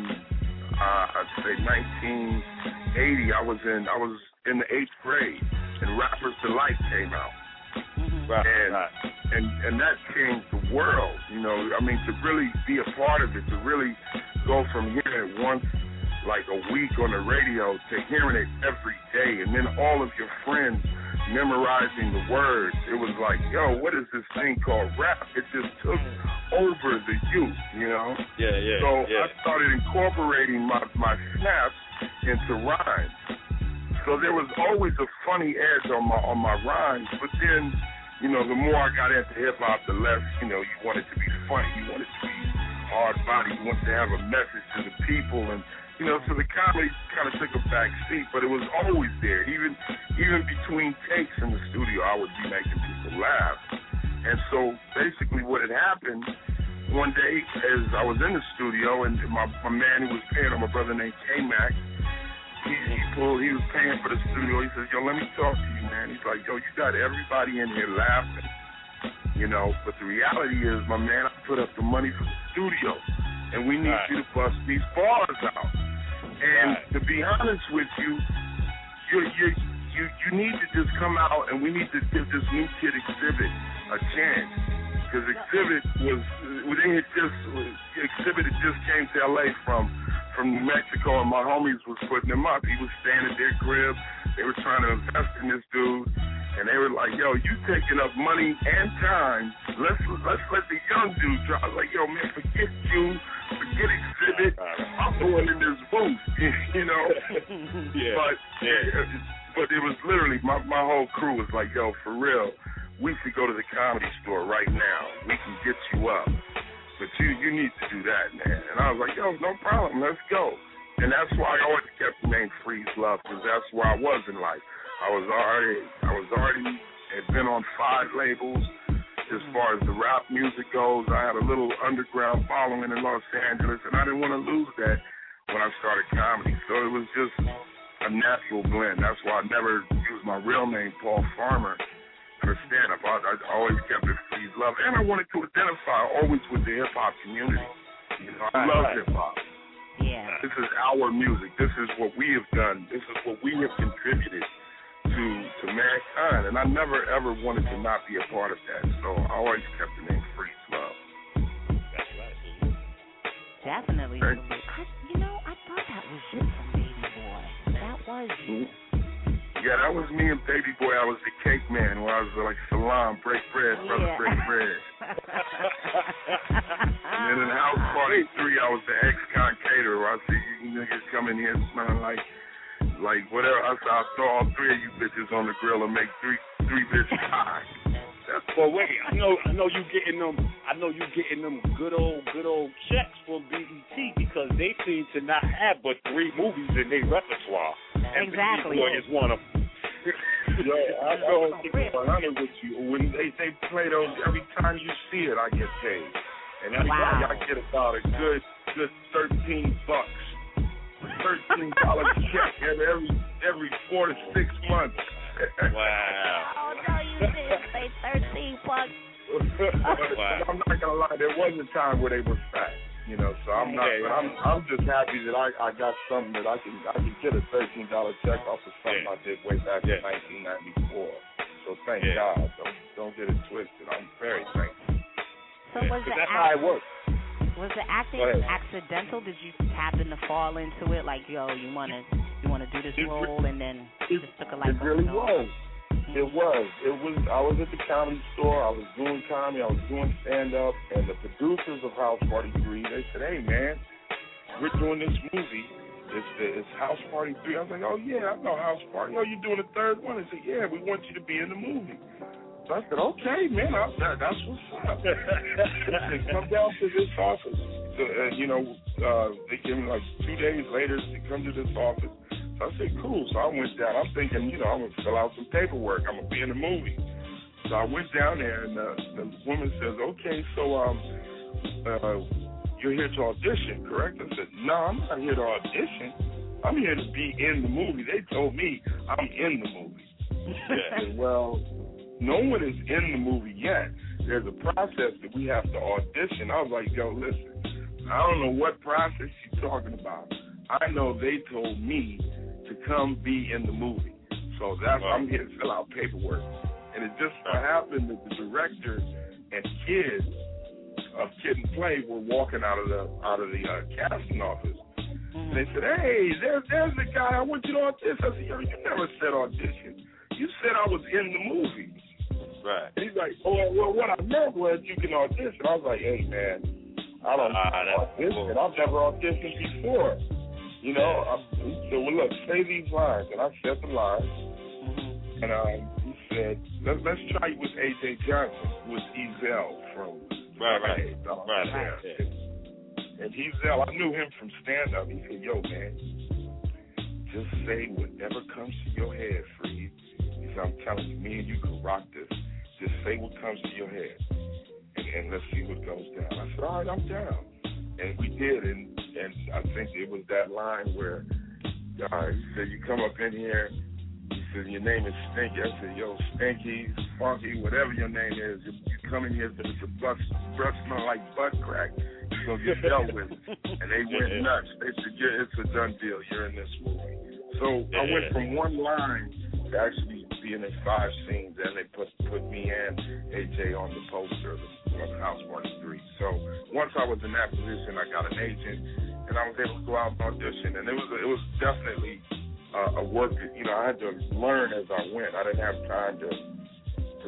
Uh, I'd say nineteen eighty. I was in I was in the eighth grade, and Rappers Delight came out, right, and right. and and that changed the world. You know, I mean, to really be a part of it, to really go from hearing it once like a week on the radio to hearing it every day, and then all of your friends memorizing the words. It was like, yo, what is this thing called rap? It just took over the youth, you know? Yeah, yeah. So yeah. I started incorporating my, my snaps into rhymes. So there was always a funny edge on my on my rhymes, but then, you know, the more I got into hip hop, the less, you know, you wanted to be funny, you wanted to be hard body, you wanted to have a message to the people, and you know, so the comedy kind of took a back seat, but it was always there. Even even between takes in the studio, I would be making people laugh. And so basically what had happened, one day as I was in the studio, and my, my man who was paying on my brother named K-Mac, he, he, pulled, he was paying for the studio. He says, yo, let me talk to you, man. He's like, yo, you got everybody in here laughing, you know. But the reality is, my man, I put up the money for the studio, and we need right. you to bust these bars out. And right. to be honest with you, you, you, you, you need to just come out, and we need to give this new kid Xzibit a chance. Because Xzibit was, they had just, Xzibit had just came to L A from, from New Mexico, and my homies was putting him up. He was staying at their crib. They were trying to invest in this dude, and they were like, yo, you taking up money and time. Let's, let's let the young dude try. I was like, yo, man, forget you. Forget Xzibit. I'm going in this booth, you know. yeah. But yeah, but it was literally my my whole crew was like, yo, for real, we should go to the Comedy Store right now. We can get you up, but you you need to do that, man. And I was like, yo, no problem. Let's go. And that's why I always kept the name Freez Luv, because that's where I was in life. I was already I was already had been on five labels. As far as the rap music goes, I had a little underground following in Los Angeles, and I didn't want to lose that when I started comedy. So it was just a natural blend. That's why I never used my real name, Paul Farmer, for stand-up. I, I always kept it Freez Luv, and I wanted to identify always with the hip-hop community. You know, I love hip-hop. Yeah. This is our music. This is what we have done. This is what we have contributed to to mankind, and I never ever wanted to not be a part of that, so I always kept the name Freez Luv. That's right. Definitely. Right. I, you know, I thought that was you from Baby Boy. That was you. Yeah, that was me and Baby Boy. I was the cake man where I was like, salam, break bread, brother, yeah. break bread. And then in House Party three, I was the ex-con caterer where I see you niggas come in here smelling like Like, whatever, I said, I'll throw all three of you bitches on the grill and make three three bitches high. That's well, wait, I know I know you getting them, I know you getting them good old, good old checks from B E T because they seem to not have but three movies in their repertoire. And exactly. Boy is one of them. Yo, I go one hundred with you. When they, they play those, every time you see it, I get paid. And every wow. time I get about a good, good thirteen bucks. Thirteen dollar check every every four to six months. Wow. Oh no, you didn't say thirteen bucks. Wow. I'm not gonna lie, there was a time where they were fat. You know, so I'm not. Yeah, I'm, I'm just happy that I, I got something that I can I can get a thirteen dollar check off of something yeah. I did way back yeah. in nineteen ninety-four. So thank yeah. God. Don't don't get it twisted. I'm very thankful. So yeah. was the that's act, how it works. Was the acting accidental? Did you happen to fall into it? Like, yo, you wanna you wanna do this it, role, and then it, just took a life. It really was. It was. It was. I was at the comedy store. I was doing comedy. I was doing stand-up. And the producers of House Party three, they said, hey, man, we're doing this movie. It's, the, it's House Party three. I was like, oh, yeah, I know House Party. Oh, you're doing a third one? They said, yeah, we want you to be in the movie. So I said, okay, man, I, that, that's what's up. They said, come down to this office. So, uh, you know, uh, they gave me like two days later to come to this office. I said, cool. So I went down. I'm thinking, you know, I'm going to fill out some paperwork. I'm going to be in the movie. So I went down there, and uh, the woman says, okay, so um, uh, you're here to audition, correct? I said, no, I'm not here to audition. I'm here to be in the movie. They told me I'm in the movie. I said, well, no one is in the movie yet. There's a process that we have to audition. I was like, yo, listen, I don't know what process she's talking about. I know they told me to come be in the movie. So that's wow. I'm here to fill out paperwork. And it just so happened that the director and kids of Kid and Play were walking out of the out of the uh, casting office. And they said, hey, there, there's the guy. I want you to audition. I said, yo, you never said audition. You said I was in the movie. Right. And he's like, oh, well, what I meant was you can audition. I was like, hey, man, I don't uh, audition. Cool. I've never auditioned before. You know, I, so well, look, say these lines, and I said the lines, and um, he said, Let, let's try it with A J Johnson, with Ezel from right, right, right, right, right yeah. And Ezel, I knew him from stand-up. He said, yo, man, just say whatever comes to your head, Freez. He said, I'm telling you, me and you can rock this. Just say what comes to your head, and, and let's see what goes down. I said, all right, I'm down. And we did, and, and I think it was that line where uh, he said, you come up in here, he said, your name is Stinky. I said, yo, Stinky, Funky, whatever your name is, you, you come in here, if it's a butt, butt smell like butt crack, you're going to get dealt with it. And they went nuts. They said, yeah, it's a done deal. You're in this movie. So I went from one line to actually being in five scenes, and they put, put me and A J on the poster of House Party three. So once I was in that position, I got an agent, and I was able to go out and audition. And it was it was definitely uh, a work that, you know, I had to learn as I went. I didn't have time to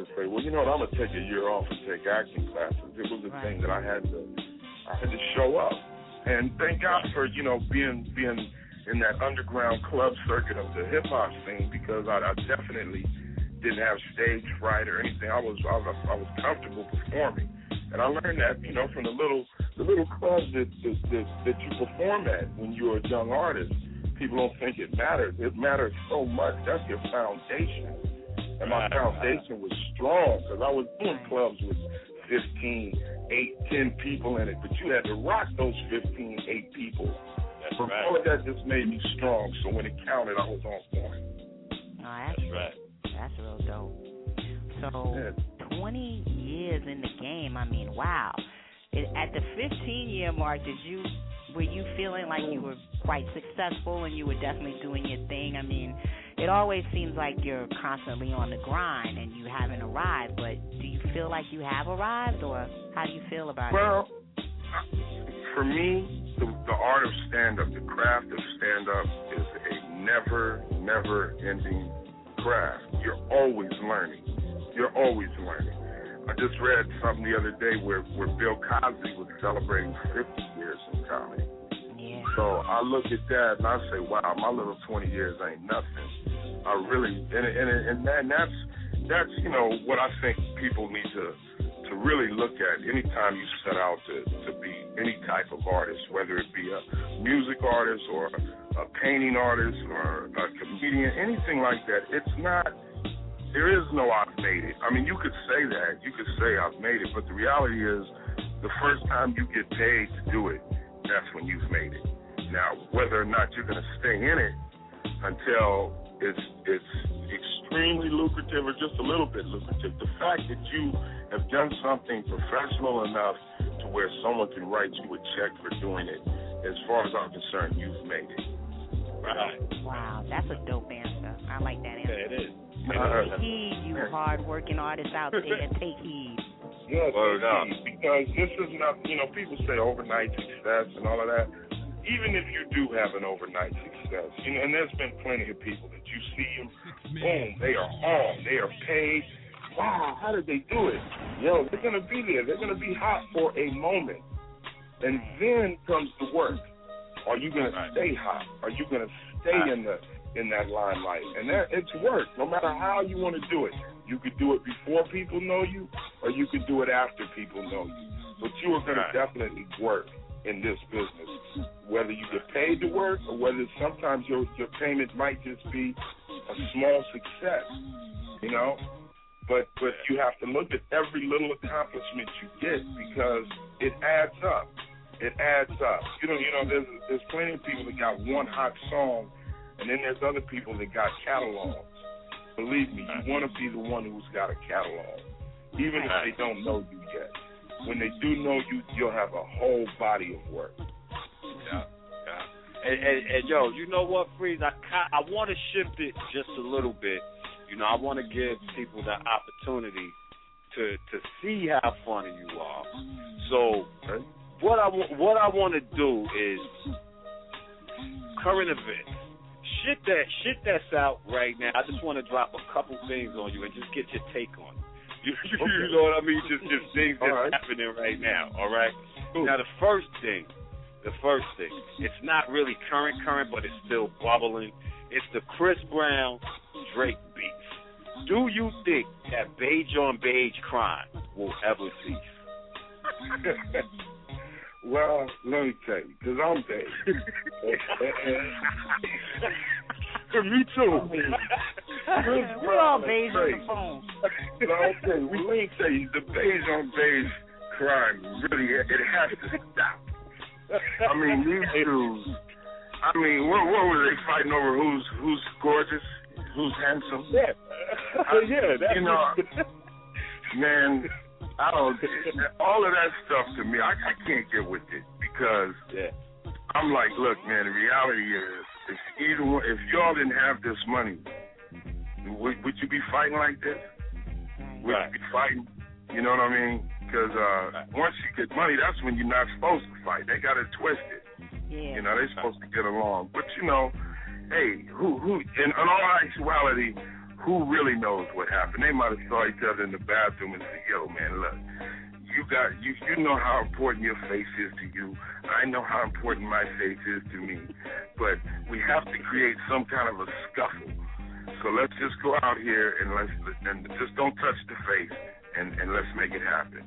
to say, well, you know what, I'm gonna take a year off and take acting classes. It was a right. thing that I had to I had to show up. And thank God for, you know, being being in that underground club circuit of the hip hop scene, because I, I definitely didn't have stage fright or anything. I was I was I was comfortable performing. And I learned that, you know, from the little the little clubs that, that, that, that you perform at when you're a young artist. People don't think it matters. It matters so much. That's your foundation. And my foundation was strong because I was doing clubs with fifteen, eight, ten people in it. But you had to rock those fifteen, eight people. That's right. All of that just made me strong. So when it counted, I was on point. No, that's, that's right. That's real dope. So... yeah. twenty years in the game. I mean, wow. It, at the fifteen-year mark, did you were you feeling like you were quite successful and you were definitely doing your thing? I mean, it always seems like you're constantly on the grind and you haven't arrived, but do you feel like you have arrived, or how do you feel about well, it? Well, for me, the, the art of stand-up, the craft of stand-up is a never, never-ending craft. You're always learning. You're always learning. I just read something the other day where, where Bill Cosby was celebrating fifty years in comedy. Yeah. So I look at that and I say, wow, my little twenty years ain't nothing. I really, and and, and, that, and that's, that's, you know, what I think people need to, to really look at anytime you set out to, to be any type of artist, whether it be a music artist or a painting artist or a comedian, anything like that. It's not... There is no I've made it. I mean, you could say that. You could say I've made it, but the reality is the first time you get paid to do it, that's when you've made it. Now, whether or not you're going to stay in it until it's it's supremely lucrative or just a little bit lucrative, the fact that you have done something professional enough to where someone can write you a check for doing it, as far as I'm concerned, you've made it. Right. Wow, that's a dope answer. I like that answer. Yeah, it is. Uh, take heed, you hard-working artists out there. Take heed. Yes, take heed, because this is not, you know, people say overnight success and all of that. Even if you do have an overnight success, you know, and there's been plenty of people that you see them, boom, they are on, they are paid. Wow, how did they do it? Yo, they're going to be there. They're going to be hot for a moment. And then comes the work. Are you going to stay hot? Are you going to stay in the in that limelight? And that, it's work, no matter how you want to do it. You could do it before people know you, or you could do it after people know you. But you are going to definitely work in this business, whether you get paid to work or whether sometimes your, your payment might just be a small success, you know? But, but you have to look at every little accomplishment you get, because it adds up. It adds up. You know, you know, there's there's plenty of people that got one hot song, and then there's other people that got catalogs. Believe me, you want to be the one who's got a catalog, even if they don't know you yet. When they do know you, you'll have a whole body of work. Yeah, yeah. And, and, and yo, you know what, Freez? I, I want to shift it just a little bit. You know, I want to give people the opportunity to to see how funny you are. So what I, what I want to do is current events. Shit that shit that's out right now. I just want to drop a couple things on you and just get your take on it. You, you okay. know what I mean? Just, just things that's right. happening right now, all right? Ooh. Now, the first thing, the first thing, it's not really current, current, but it's still bubbling. It's the Chris Brown, Drake beef. Do you think that beige-on-beige crime will ever cease? Well, let me tell you, because I'm beige. Me too. We're all beige on the phone. Okay, well, let me tell you, the beige on beige crime, really, it has to stop. I mean, these dudes, I mean, what, what were they fighting over? Who's who's gorgeous? Who's handsome? Yeah. I, yeah that's you know, man, I don't, all of that stuff to me, I, I can't get with it, because yeah. I'm like, look, man, the reality is, if either one, if y'all didn't have this money, would, would you be fighting like this? Would right. you be fighting? You know what I mean? Because uh, once you get money, that's when you're not supposed to fight. They got it twisted. Yeah. You know, they're supposed to get along. But you know, hey, who who? In, in all actuality, who really knows what happened? They might have saw each other in the bathroom and said, "Yo, man, look, you got you. You know how important your face is to you. I know how important my face is to me, but we have to create some kind of a scuffle. So let's just go out here and let's and just don't touch the face and, and let's make it happen."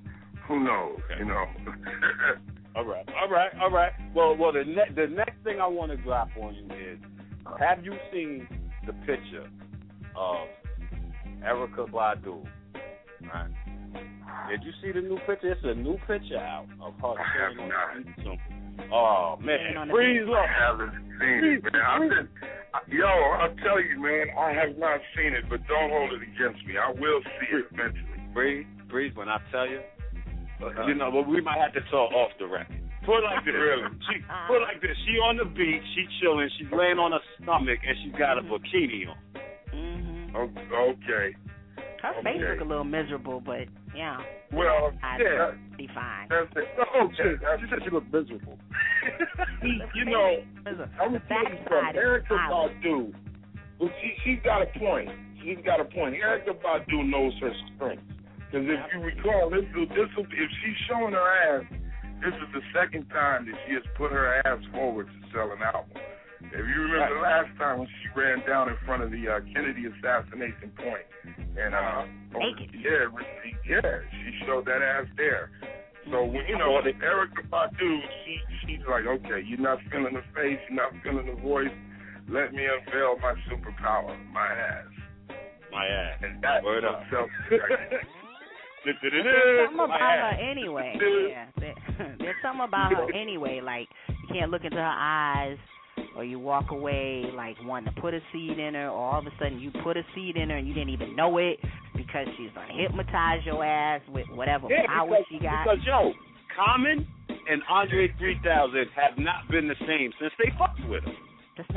Who knows? Okay. You know. all right, all right, all right. Well, well, the ne- the next thing I want to drop on you is: have you seen the picture of Erykah Badu? Right. Did you see the new picture? It's a new picture out of her. I have not. Oh, man. Freez Luv. I haven't seen it, man. I've been, I, yo, I'll tell you, man, I have not seen it, but don't hold it against me. I will see it eventually. Freez, Freez, when I tell you, uh-huh. you know, well, we might have to talk off the record. Put it like this. Really? She, put it like this. She on the beach, she chilling, she's laying on her stomach, and she's got a bikini on. Mm-hmm. Okay. Her okay. face look a little miserable, but yeah. Well, I'd yeah, be fine. That's it. Oh, shit. She said she looked miserable. You know, I was thinking from Erykah Badu. Well, she she got a point. She's got a point. Erykah Badu knows her strength, because if you recall, this this if she's showing her ass, this is the second time that she has put her ass forward to sell an album. If you remember the last time when she ran down in front of the uh, Kennedy assassination point, and uh, oh, yeah, yeah, she showed that ass there. So when you know the Erykah Badu, she she's like, okay, you're not feeling the face, you're not feeling the voice. Let me unveil my superpower, my ass, my ass, and that word up. There's something about her anyway. Yeah, there's something about her anyway. Like you can't look into her eyes. or you walk away like wanting to put a seed in her, or all of a sudden you put a seed in her and you didn't even know it because she's going to hypnotize your ass with whatever yeah, power because, she got. Because, yo, Common and Andre three thousand have not been the same since they fucked with him.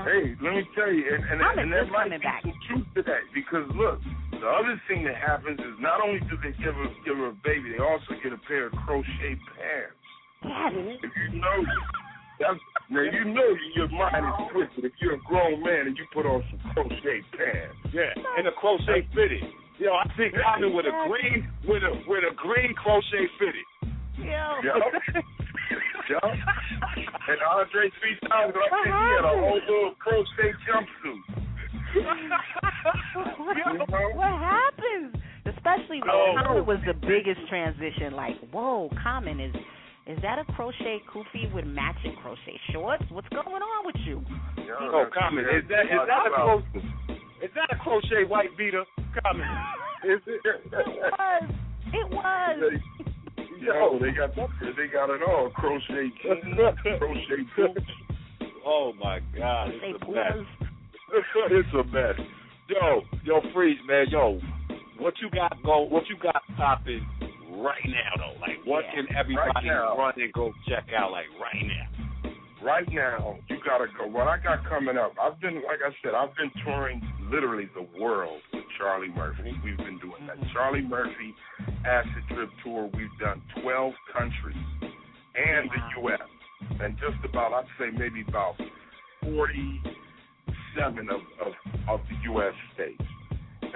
Hey, let me tell you, and, and, and there might be back. some truth to that, because, look, the other thing that happens is not only do they give her, give her a baby, they also get a pair of crochet pants. If you know, that's, now you know your mind is twisted. If you're a grown man and you put on some crochet pants, yeah, and a crochet fitted. Yo, I see Common with a green, with a with a green crochet fitted. Yeah. Yo. And Andre three times, but I think he had a whole little crochet jumpsuit. You know? What happens? Especially when oh, Common was the biggest transition. Like, whoa, Common is. Is that a crochet kufi with matching crochet shorts? What's going on with you? Yo, oh, Common, is that is that a crochet? Is that a crochet white beater? Common, is it? It was. It was. Yo, they got they got it all. Crochet jeans, crochet boots. Oh my God, it's a mess. It's a mess. Yo, yo, Freeze, man, yo, what you got go? What you got popping right now though? Like, what yeah. can everybody right run and go check out? Like right now. Right now, you gotta go. What I got coming up? I've been, like I said, I've been touring literally the world with Charlie Murphy. We've been doing that. Charlie Murphy Acid Trip Tour. We've done twelve countries and the U S and just about, I'd say maybe about forty-seven of of, of the U S states.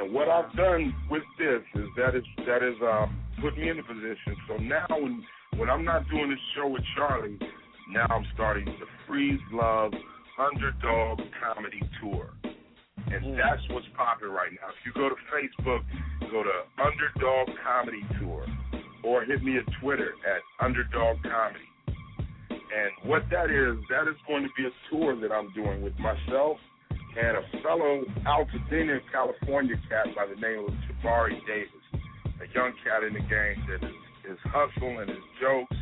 And what I've done with this is that is that is um, put me in a position. So now when, when I'm not doing this show with Charlie, now I'm starting the Freez Luv Underdog Comedy Tour. And mm. that's what's popping right now. If you go to Facebook, go to Underdog Comedy Tour, or hit me at Twitter at Underdog Comedy. And what that is, that is going to be a tour that I'm doing with myself and a fellow Altadena, California cat by the name of Jabari Davis, a young cat in the game that is, is hustle and his jokes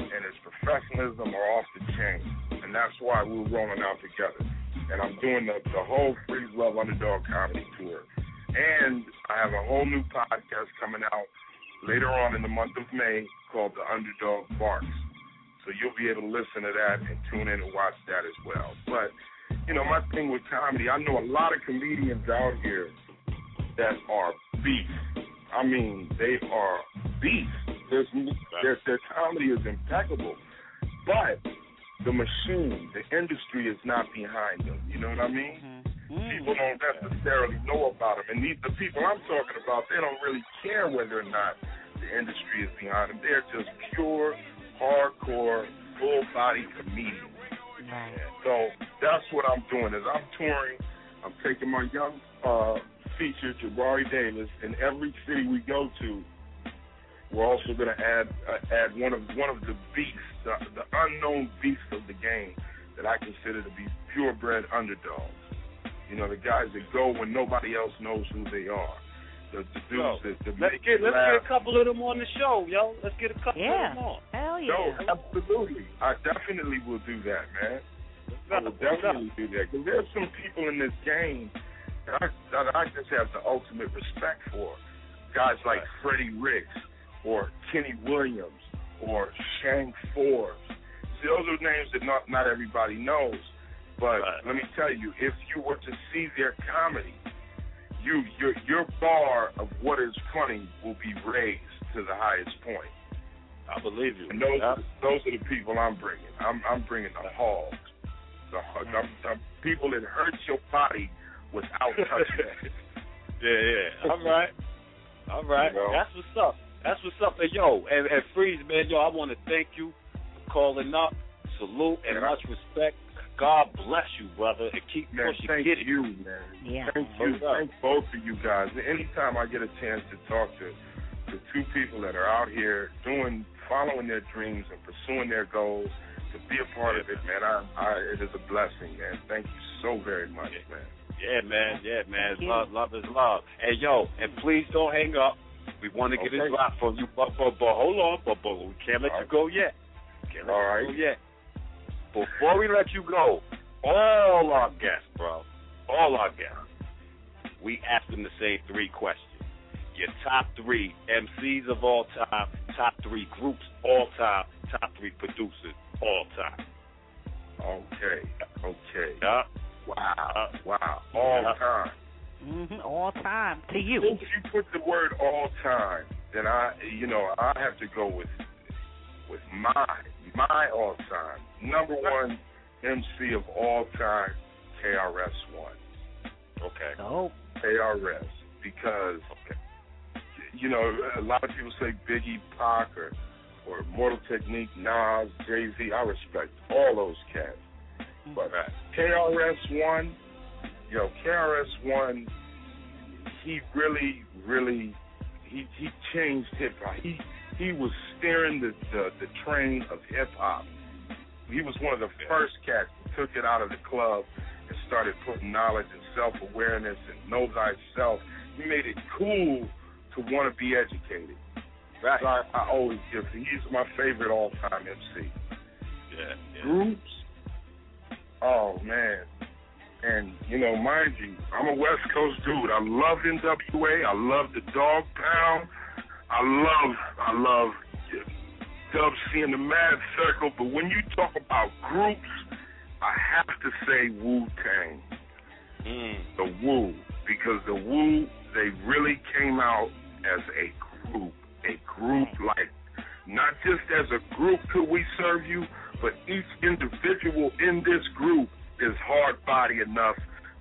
and his professionalism are off the chain, and that's why we're rolling out together. And I'm doing the, the whole Freeze Love Underdog Comedy Tour. And I have a whole new podcast coming out later on in the month of May called The Underdog Barks. So you'll be able to listen to that and tune in and watch that as well. But, you know, my thing with comedy, I know a lot of comedians out here that are beasts. I mean, they are beasts. There's, their, their comedy is impeccable. But the machine, the industry is not behind them. You know what I mean? Mm-hmm. Mm-hmm. People don't necessarily know about them. And these, the people I'm talking about, they don't really care whether or not the industry is behind them. They're just pure, hardcore, full-body comedians. Right. So that's what I'm doing is I'm touring. I'm taking my young uh, feature, Jabari Davis, in every city we go to. We're also going to add uh, add one of one of the beasts, the, the unknown beasts of the game that I consider to be purebred underdogs. You know, the guys that go when nobody else knows who they are. The, the dudes yo, that the let's, get, let's get a couple of them on the show, yo. Let's get a couple yeah. of them on. Hell yeah. Yo, absolutely. I definitely will do that, man. I will definitely do that. Because there's some people in this game that I, that I just have the ultimate respect for. Guys like Freddie Ricks, or Kenny Williams, or Shank Forbes. See, those are names that not, not everybody knows. But right. let me tell you, if you were to see their comedy, you your, your bar of what is funny will be raised to the highest point. I believe you. And those, yeah. those are the people I'm bringing. I'm, I'm bringing the hogs. The, the, the people that hurt your body without touching it. Yeah, yeah. All right. All right. You know? That's what's up. That's what's up, and yo, and, and Freeze, man, yo, I want to thank you for calling up. Salute and much respect. God bless you, brother, and keep man, pushing. Thank Get you, it. man. Yeah. Thank you. Thank both of you guys. Anytime I get a chance to talk to the two people that are out here doing, following their dreams and pursuing their goals, to be a part yeah, of it, man, I, I, it is a blessing, man. Thank you so very much, yeah. man. Yeah, man. Yeah, man. Love, love is love. And yo, and please don't hang up. We want to get okay. a drop from you, but, but, but hold on, but, but we can't let All you go yet. Can't let All you right. go yet. Before we let you go, all our guests, bro, all our guests, we asked them the same three questions. Your top three M Cs of all time, top three groups all time, top three producers all time. Okay, okay. Uh, wow, uh, wow. All uh, time. Mm-hmm. All time to you. If you put the word all time, then I, you know, I have to go with with my my all time number one M C of all time, K R S-One. Okay. Oh. K R S, because okay. you know a lot of people say Biggie, Pac, or, or Mortal Technique, Nas, Jay-Z. I respect all those cats, mm-hmm. but K R S-One. You know, K R S-One, he really, really, he he changed hip-hop. He he was steering the, the, the train of hip-hop. He was one of the first cats that took it out of the club and started putting knowledge and self-awareness and know thyself. He made it cool to want to be educated. Right. So I, I always give him. He's my favorite all-time M C. Yeah, yeah. Groups? Oh, man. And, you know, mind you, I'm a West Coast dude. I love N W A. I love the Dog Pound. I love, I love Dub C and the Mad Circle. But when you talk about groups, I have to say Wu-Tang. Mm. The Wu. Because the Wu, they really came out as a group. A group like, not just as a group could we serve you, but each individual in this group is hard-body enough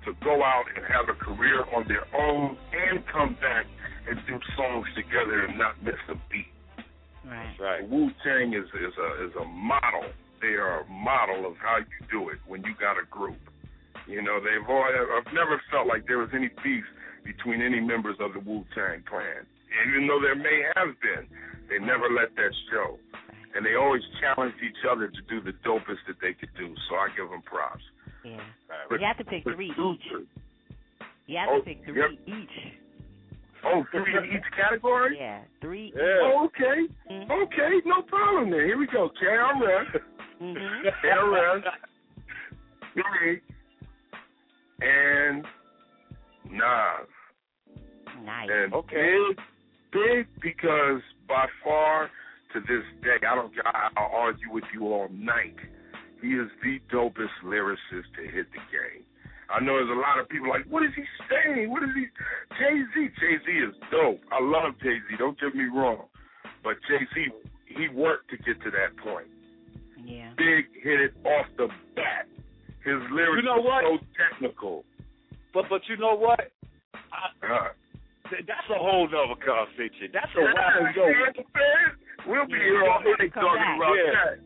to go out and have a career on their own and come back and do songs together and not miss a beat. Right. Right. Wu-Tang is, is, a, is a model. They are a model of how you do it when you got a group. You know, they've all, I've never felt like there was any beef between any members of the Wu-Tang Clan. Even though there may have been, they never let that show. And they always challenged each other to do the dopest that they could do, so I give them props. Yeah. But you have to pick three each. You have oh, to pick three yep. each. Oh, three in each category? Yeah, three each. Yeah. Oh, okay. Mm-hmm. Okay, no problem there. Here we go. K R S. Mm-hmm. K R S. Big. And Nas. Nice. And okay. Big, big because by far to this day, I don't. I, I'll argue with you all night. He is the dopest lyricist to hit the game. I know there's a lot of people like, what is he saying? What is he? Jay-Z. Jay-Z is dope. I love Jay-Z. Don't get me wrong. But Jay-Z, he worked to get to that point. Yeah. Big hit it off the bat. His lyrics you know are so technical. But but you know what? I, uh, th- that's a whole other conversation. That's a wild joke. We'll be yeah, here all day talking about that.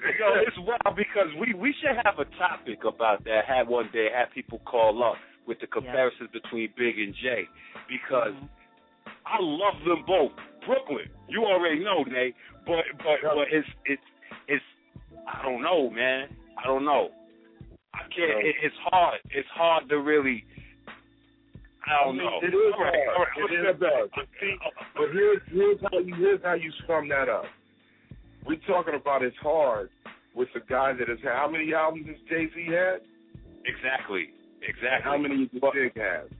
You know, it's wild because we, we should have a topic about that. Have one day, have people call up with the comparisons yeah. between Big and Jay because mm-hmm. I love them both. Brooklyn, you already know, Nate, but but, but it's, it's it's I don't know, man. I don't know. I can't. It, it's hard. It's hard to really. I don't I mean, know. It is all right, hard. All right, it is hard. But, see, but here's, here's, how you, here's how you sum that up. We're talking about it's hard with the guy that has had. How many albums has Jay-Z had? Exactly. Exactly. And how many does Big have?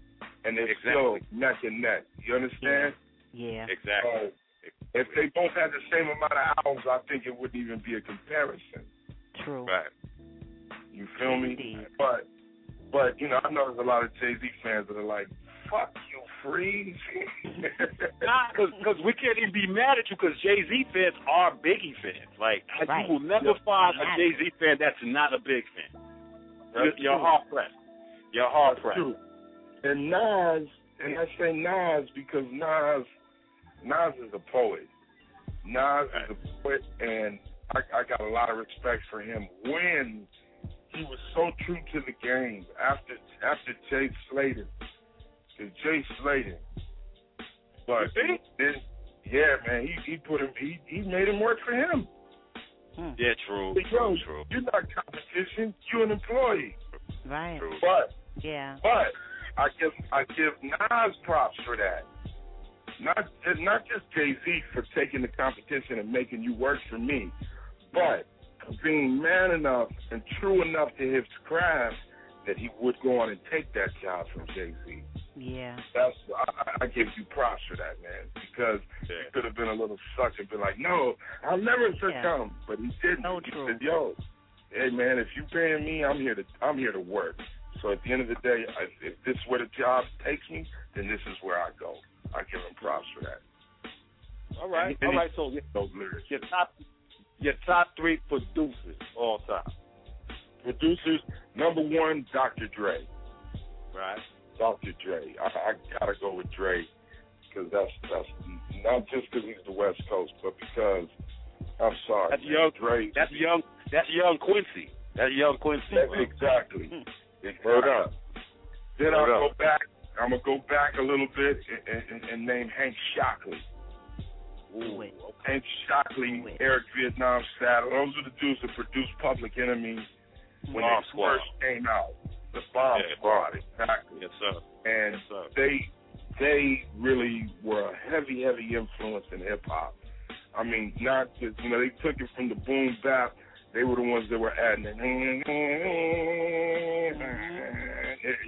And they're exactly. still neck and neck. You understand? Yeah. yeah. Exactly. So, if they both had the same amount of albums, I think it wouldn't even be a comparison. True. Right. You feel Indeed. me? But... But, you know, I know there's a lot of Jay-Z fans that are like, fuck you, Freez. Nah, because we can't even be mad at you because Jay-Z fans are Biggie fans. Like, right. you will never no, find a Jay-Z fan that's not a Big fan. That's You're hard-pressed. You're hard-pressed. And Nas, and I say Nas because Nas, Nas is a poet. Nas right. is a poet, and I, I got a lot of respect for him when he was so true to the game. After after Jay Slater, Jay Slater, but then, yeah, man, he, he put him, he, he made him work for him. Hmm. Yeah, true, hey, yo, true, true. You're not competition. You're an employee. Right. True. But yeah. But I give I give Nas props for that. Not not just Jay-Z for taking the competition and making you work for me, but being man enough and true enough to his craft that he would go on and take that job from Jay-Z. Yeah. That's I, I give you props for that, man, because yeah. he could have been a little sucker and been like, no, I'll never succumb. Yeah. But he didn't. So he true. said, yo, hey, man, if you paying me, I'm here to I'm here to work. So at the end of the day, I, if this is where the job takes me, then this is where I go. I give him props for that. All right, all right. So your top, your top three producers all time. Producers, number one, Doctor Dre. Right. Doctor Dre. I, I gotta go with Dre because that's that's not just because he's the West Coast, but because I'm sorry, that's man, young Dre. That's young. That's young Quincy. That's young Quincy. That's right. Exactly. Hold up. Then I'll go back. I'm gonna go back a little bit and, and, and name Hank Shockley. Ooh, Hank Shockley, Eric Vietnam Saddle. Those are the dudes that produced Public Enemy when Bomb they squad. first came out. The Bomb yeah. Squad, exactly. Yes, sir. And yes, sir. they they really were a heavy, heavy influence in hip hop. I mean, not just you know they took it from the boom bap. They were the ones that were adding it. Mm-hmm.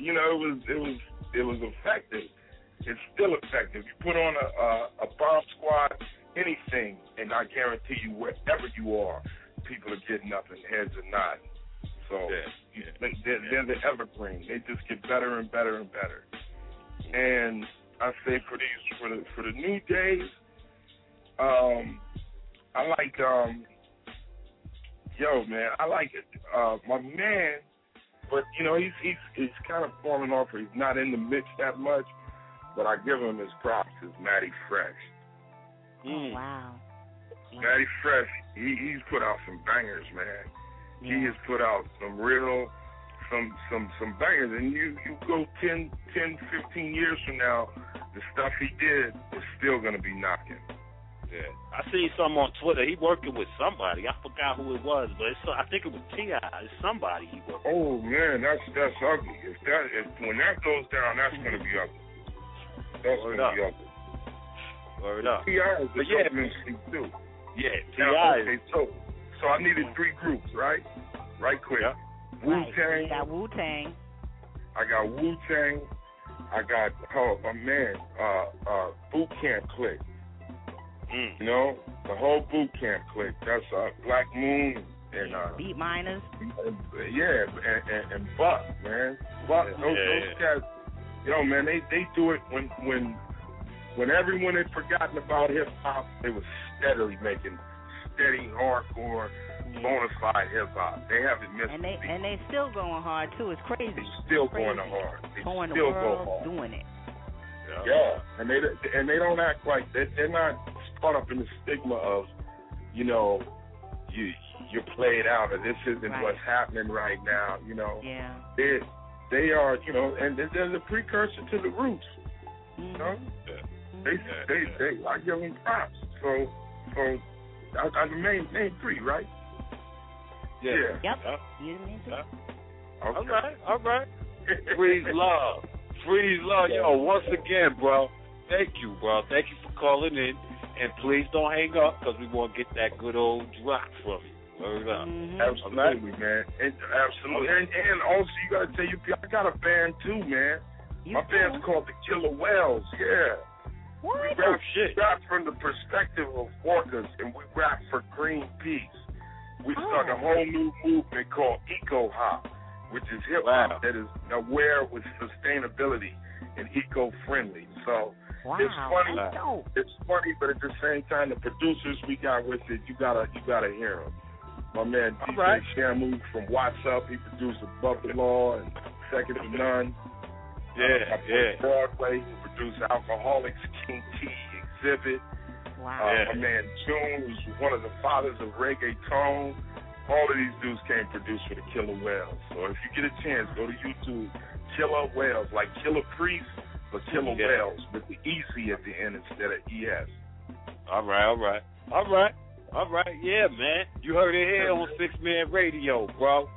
You know, it was it was it was effective. It's still effective. You put on a, a, a Bomb Squad, anything, and I guarantee you, wherever you are, people are getting up and heads are nodding. So yeah, yeah, they, they're, yeah. they're the evergreen. They just get better and better and better. And I say for these for the for the new days, um, I like um, yo man, I like it. Uh, my man, but you know he's he's he's kind of falling off. He's not in the mix that much. But I give him his props is Matty Fresh. Oh, wow. Matty Fresh, he, he's put out some bangers, man. Yeah. He has put out some real, some some some bangers. And you, you go ten, fifteen years from now, the stuff he did is still going to be knocking. Yeah. I seen some on Twitter. He working with somebody. I forgot who it was, but it's, I think it was T I It's somebody he worked with. Oh, man, that's, that's ugly. If that, if, when that goes down, that's going to be ugly. That's Word up. Word up. T I is the yeah, thing too. Yeah, T I Okay, so, so I needed three groups, right? Right quick. Yeah. Wu-Tang. I got Wu-Tang. I got Wu-Tang. I got, oh, my man, uh, uh, Boot Camp Click. Mm. You know, the whole Boot Camp Click. That's uh, Black Moon and... Uh, Beat Miners. And, yeah, and, and, and Buck, man. Buck, yeah. those, those yeah. guys... Yo, man, they, they do it when when when everyone had forgotten about hip hop, they was steadily making steady, hardcore, bona fide hip hop. They haven't missed and they beat. And they still going hard too. It's crazy. They still it's going hard. They going still the world go hard. Doing it. Yeah. yeah, and they and they don't act like they, they're not caught up in the stigma of, you know, you you're played out or this isn't right. what's happening right now. You know. Yeah. They, They are, you know, and they're the precursor to the Roots. You know, mm-hmm. they, they, they, I give them props. So, so, I, I name, name three, right? Yeah. yeah. Yep. You name three. All right, all right. Freez Luv, Freez Luv, yo. Once again, bro. Thank you, bro. Thank you for calling in, and please don't hang up because we want to get that good old rock from you. Mm-hmm. Absolutely, man. And, absolutely, and, and also you gotta tell you, I got a band too, man. You My band's know? called the Killer Whales. Yeah, what? we rap, shit. rap from the perspective of workers, and we rap for green peace. We oh. start a whole new movement called eco hop, which is hip hop wow. that is aware with sustainability and eco friendly. So wow. it's funny, wow. it's funny, but at the same time, the producers we got with it, you gotta you gotta hear them. My man D J right. Shamu from What's Up, he produced Above the Law and Second to None. Yeah, uh, yeah. Broadway, he produced Alcoholics, King T, Xzibit. Wow. Uh, yeah. My man June, who's one of the fathers of reggaeton. All of these dudes came produced for the Killer Whales. So if you get a chance, go to YouTube, Killer Whales, like Killer Priest, but Killer yeah. Whales with the E Z at the end instead of E S. All right, all right, all right. All right, yeah, man. You heard it here on Six Man Radio, bro.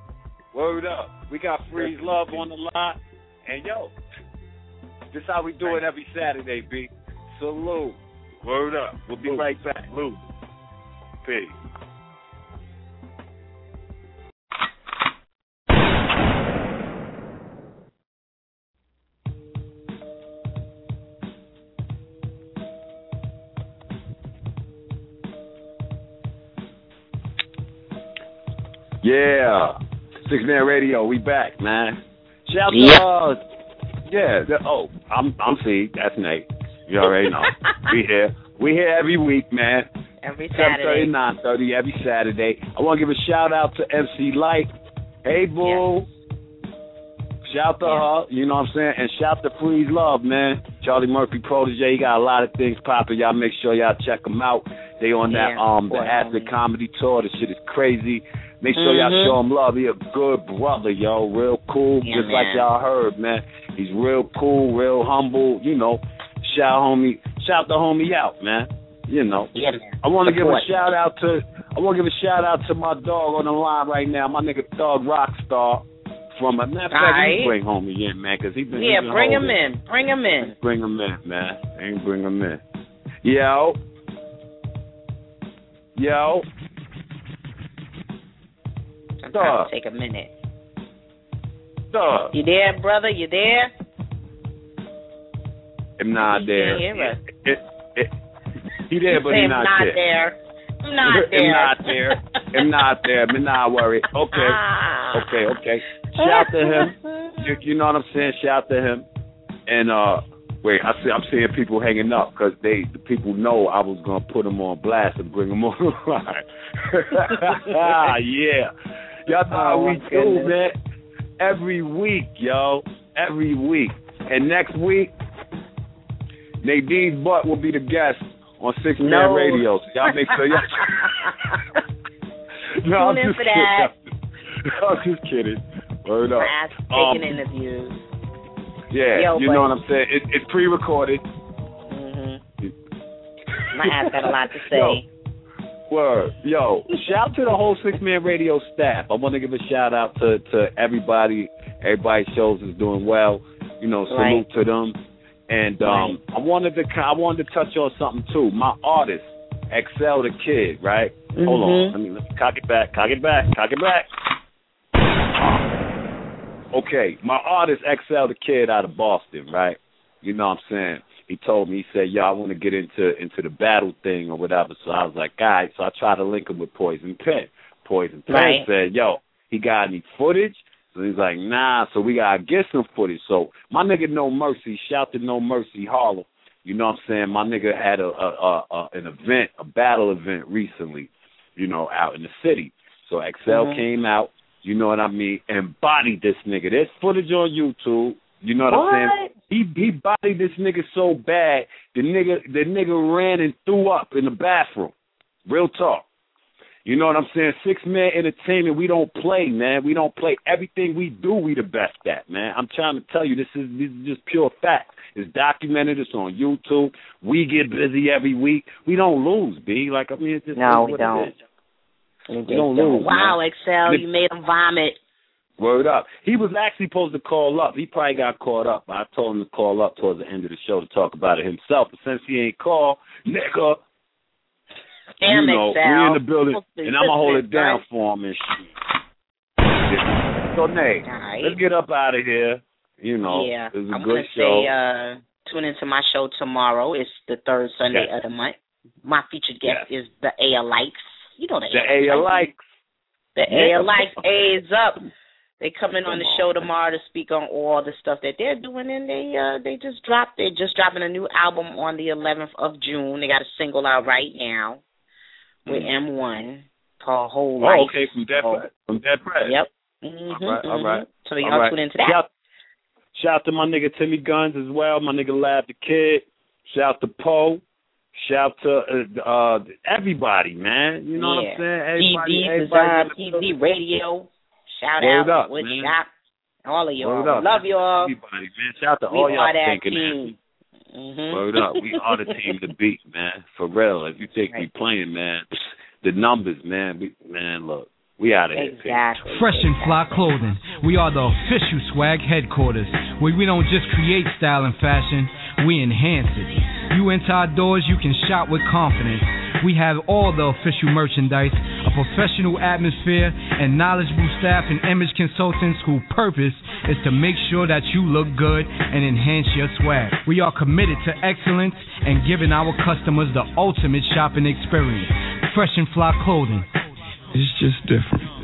Word up. We got Freez Luv on the line. And, yo, this how we do it every Saturday, B. Salute. Word up. We'll be right back. Salute. Peace. Yeah. Six Man Radio, we back, man. Shout yeah. out to uh, yeah. The, oh, I'm I'm C. That's Nate. You already know. We here. We here every week, man. Every Saturday. seven thirty, nine thirty every Saturday. I want to give a shout out to M C Lyte. Hey, boo. Yeah. Shout to yeah. her. You know what I'm saying? And shout to Freez Luv, man. Charlie Murphy protege. He got a lot of things popping. Y'all make sure y'all check him out. They on yeah, that um boy, the acid comedy tour. This shit is crazy. Make sure mm-hmm. y'all show him love. He a good brother, yo. Real cool, yeah, just man. like y'all heard, man. He's real cool, real humble. You know, shout homie, shout the homie out, man. You know, yeah, man. I want to give a shout out to, I want to give a shout out to my dog on the line right now, my nigga Thug Rockstar. From a matter of fact, right. bring homie in, man, cause he been yeah, he been bring holding. him in, bring him in, bring him in, man, ain't bring him in. Yo, yo. Sometimes take a minute. Duh. You there, brother? You there? I'm not he there. It, it, it, he there, but he's not, not there. I'm not there. I'm not there. I'm not there. I'm not worried. Okay. Okay, okay. Shout to him. You, you know what I'm saying? Shout to him. And, uh, wait, I see, I'm seeing people hanging up because they the people know I was going to put them on blast and bring them on the line. Yeah. Y'all know how oh, we do, man. Every week, yo. Every week. And next week, Nadine Butt will be the guest on Six Man no. Radio. So y'all make sure y'all... No, I'm just, for that. I'm just kidding. Word up. Um, taking interviews. Yeah, Yo, you know what I'm saying. It, it's pre-recorded. Mm-hmm. My ass got a lot to say. Yo, word. Yo, shout to the whole Six Man Radio staff. I want to give a shout out to, to everybody. Everybody's shows is doing well. You know, salute right. to them. And um, right. I wanted to I wanted to touch on something too. My artist, X L the Kid. Right. Mm-hmm. Hold on. Let me let me cock it back. Cock it back. Cock it back. Okay, my artist X L the Kid out of Boston, right? You know what I'm saying? He told me, he said, yo, I want to get into into the battle thing or whatever. So I was like, all right. So I tried to link him with Poison Pen. Poison Pen right. said, yo, he got any footage? So he's like, nah, so we got to get some footage. So my nigga No Mercy, shout to No Mercy Harlem. You know what I'm saying? My nigga had a, a, a, a an event, a battle event recently, you know, out in the city. So X L mm-hmm. came out. You know what I mean? And bodied this nigga. There's footage on YouTube. You know what, what? I'm saying? He he bodied this nigga so bad, the nigga the nigga ran and threw up in the bathroom. Real talk. You know what I'm saying? Six Man Entertainment, we don't play, man. We don't play. Everything we do, we the best at, man. I'm trying to tell you, this is this is just pure fact. It's documented. It's on YouTube. We get busy every week. We don't lose, B. Like, I mean, it's just no, we don't. Don't lose, wow, man. Excel, you made him vomit. Word up. He was actually supposed to call up. He probably got caught up. I told him to call up towards the end of the show to talk about it himself. But since he ain't called, nigga, damn, you know, Excel. We in the building, and I'm going to hold it down for him and shit. So, Nate, right. let's get up out of here. You know, yeah. It was a I'm good show. Say, uh, tune into my show tomorrow. It's the third Sunday yes. of the month. My featured guest yes. is the A-Likes. You know the A-Likes. The A-Likes. A's up. They coming on the show tomorrow to speak on all the stuff that they're doing, and they uh, they just dropped. They're just dropping a new album on the eleventh of June. They got a single out right now with mm. M one called Whole Life. Oh, okay, from Dead Prez. From Dead Prez. Yep. Mm-hmm, all right, all right. Mm-hmm. So y'all right. tune into that. Shout, shout out to my nigga Timmy Guns as well. My nigga Lab the Kid. Shout out to Poe. Shout to uh, uh, everybody, man. You know yeah. what I'm saying? Everybody, T V Radio. Shout Word out, Woodshop, all of y'all. Up, Love man. y'all. Everybody, man. Shout to we all y'all thinking team. that. Mm-hmm. Word up. We are the team to beat, man. For real. If you think right. we playing, man, the numbers, man. We, man, look. We out of here. Exactly. Fresh and fly clothing. We are the official swag headquarters. Where we don't just create style and fashion, we enhance it. You enter our doors, you can shop with confidence. We have all the official merchandise, a professional atmosphere, and knowledgeable staff and image consultants whose purpose is to make sure that you look good and enhance your swag. We are committed to excellence and giving our customers the ultimate shopping experience. Fresh and fly clothing. It's just different.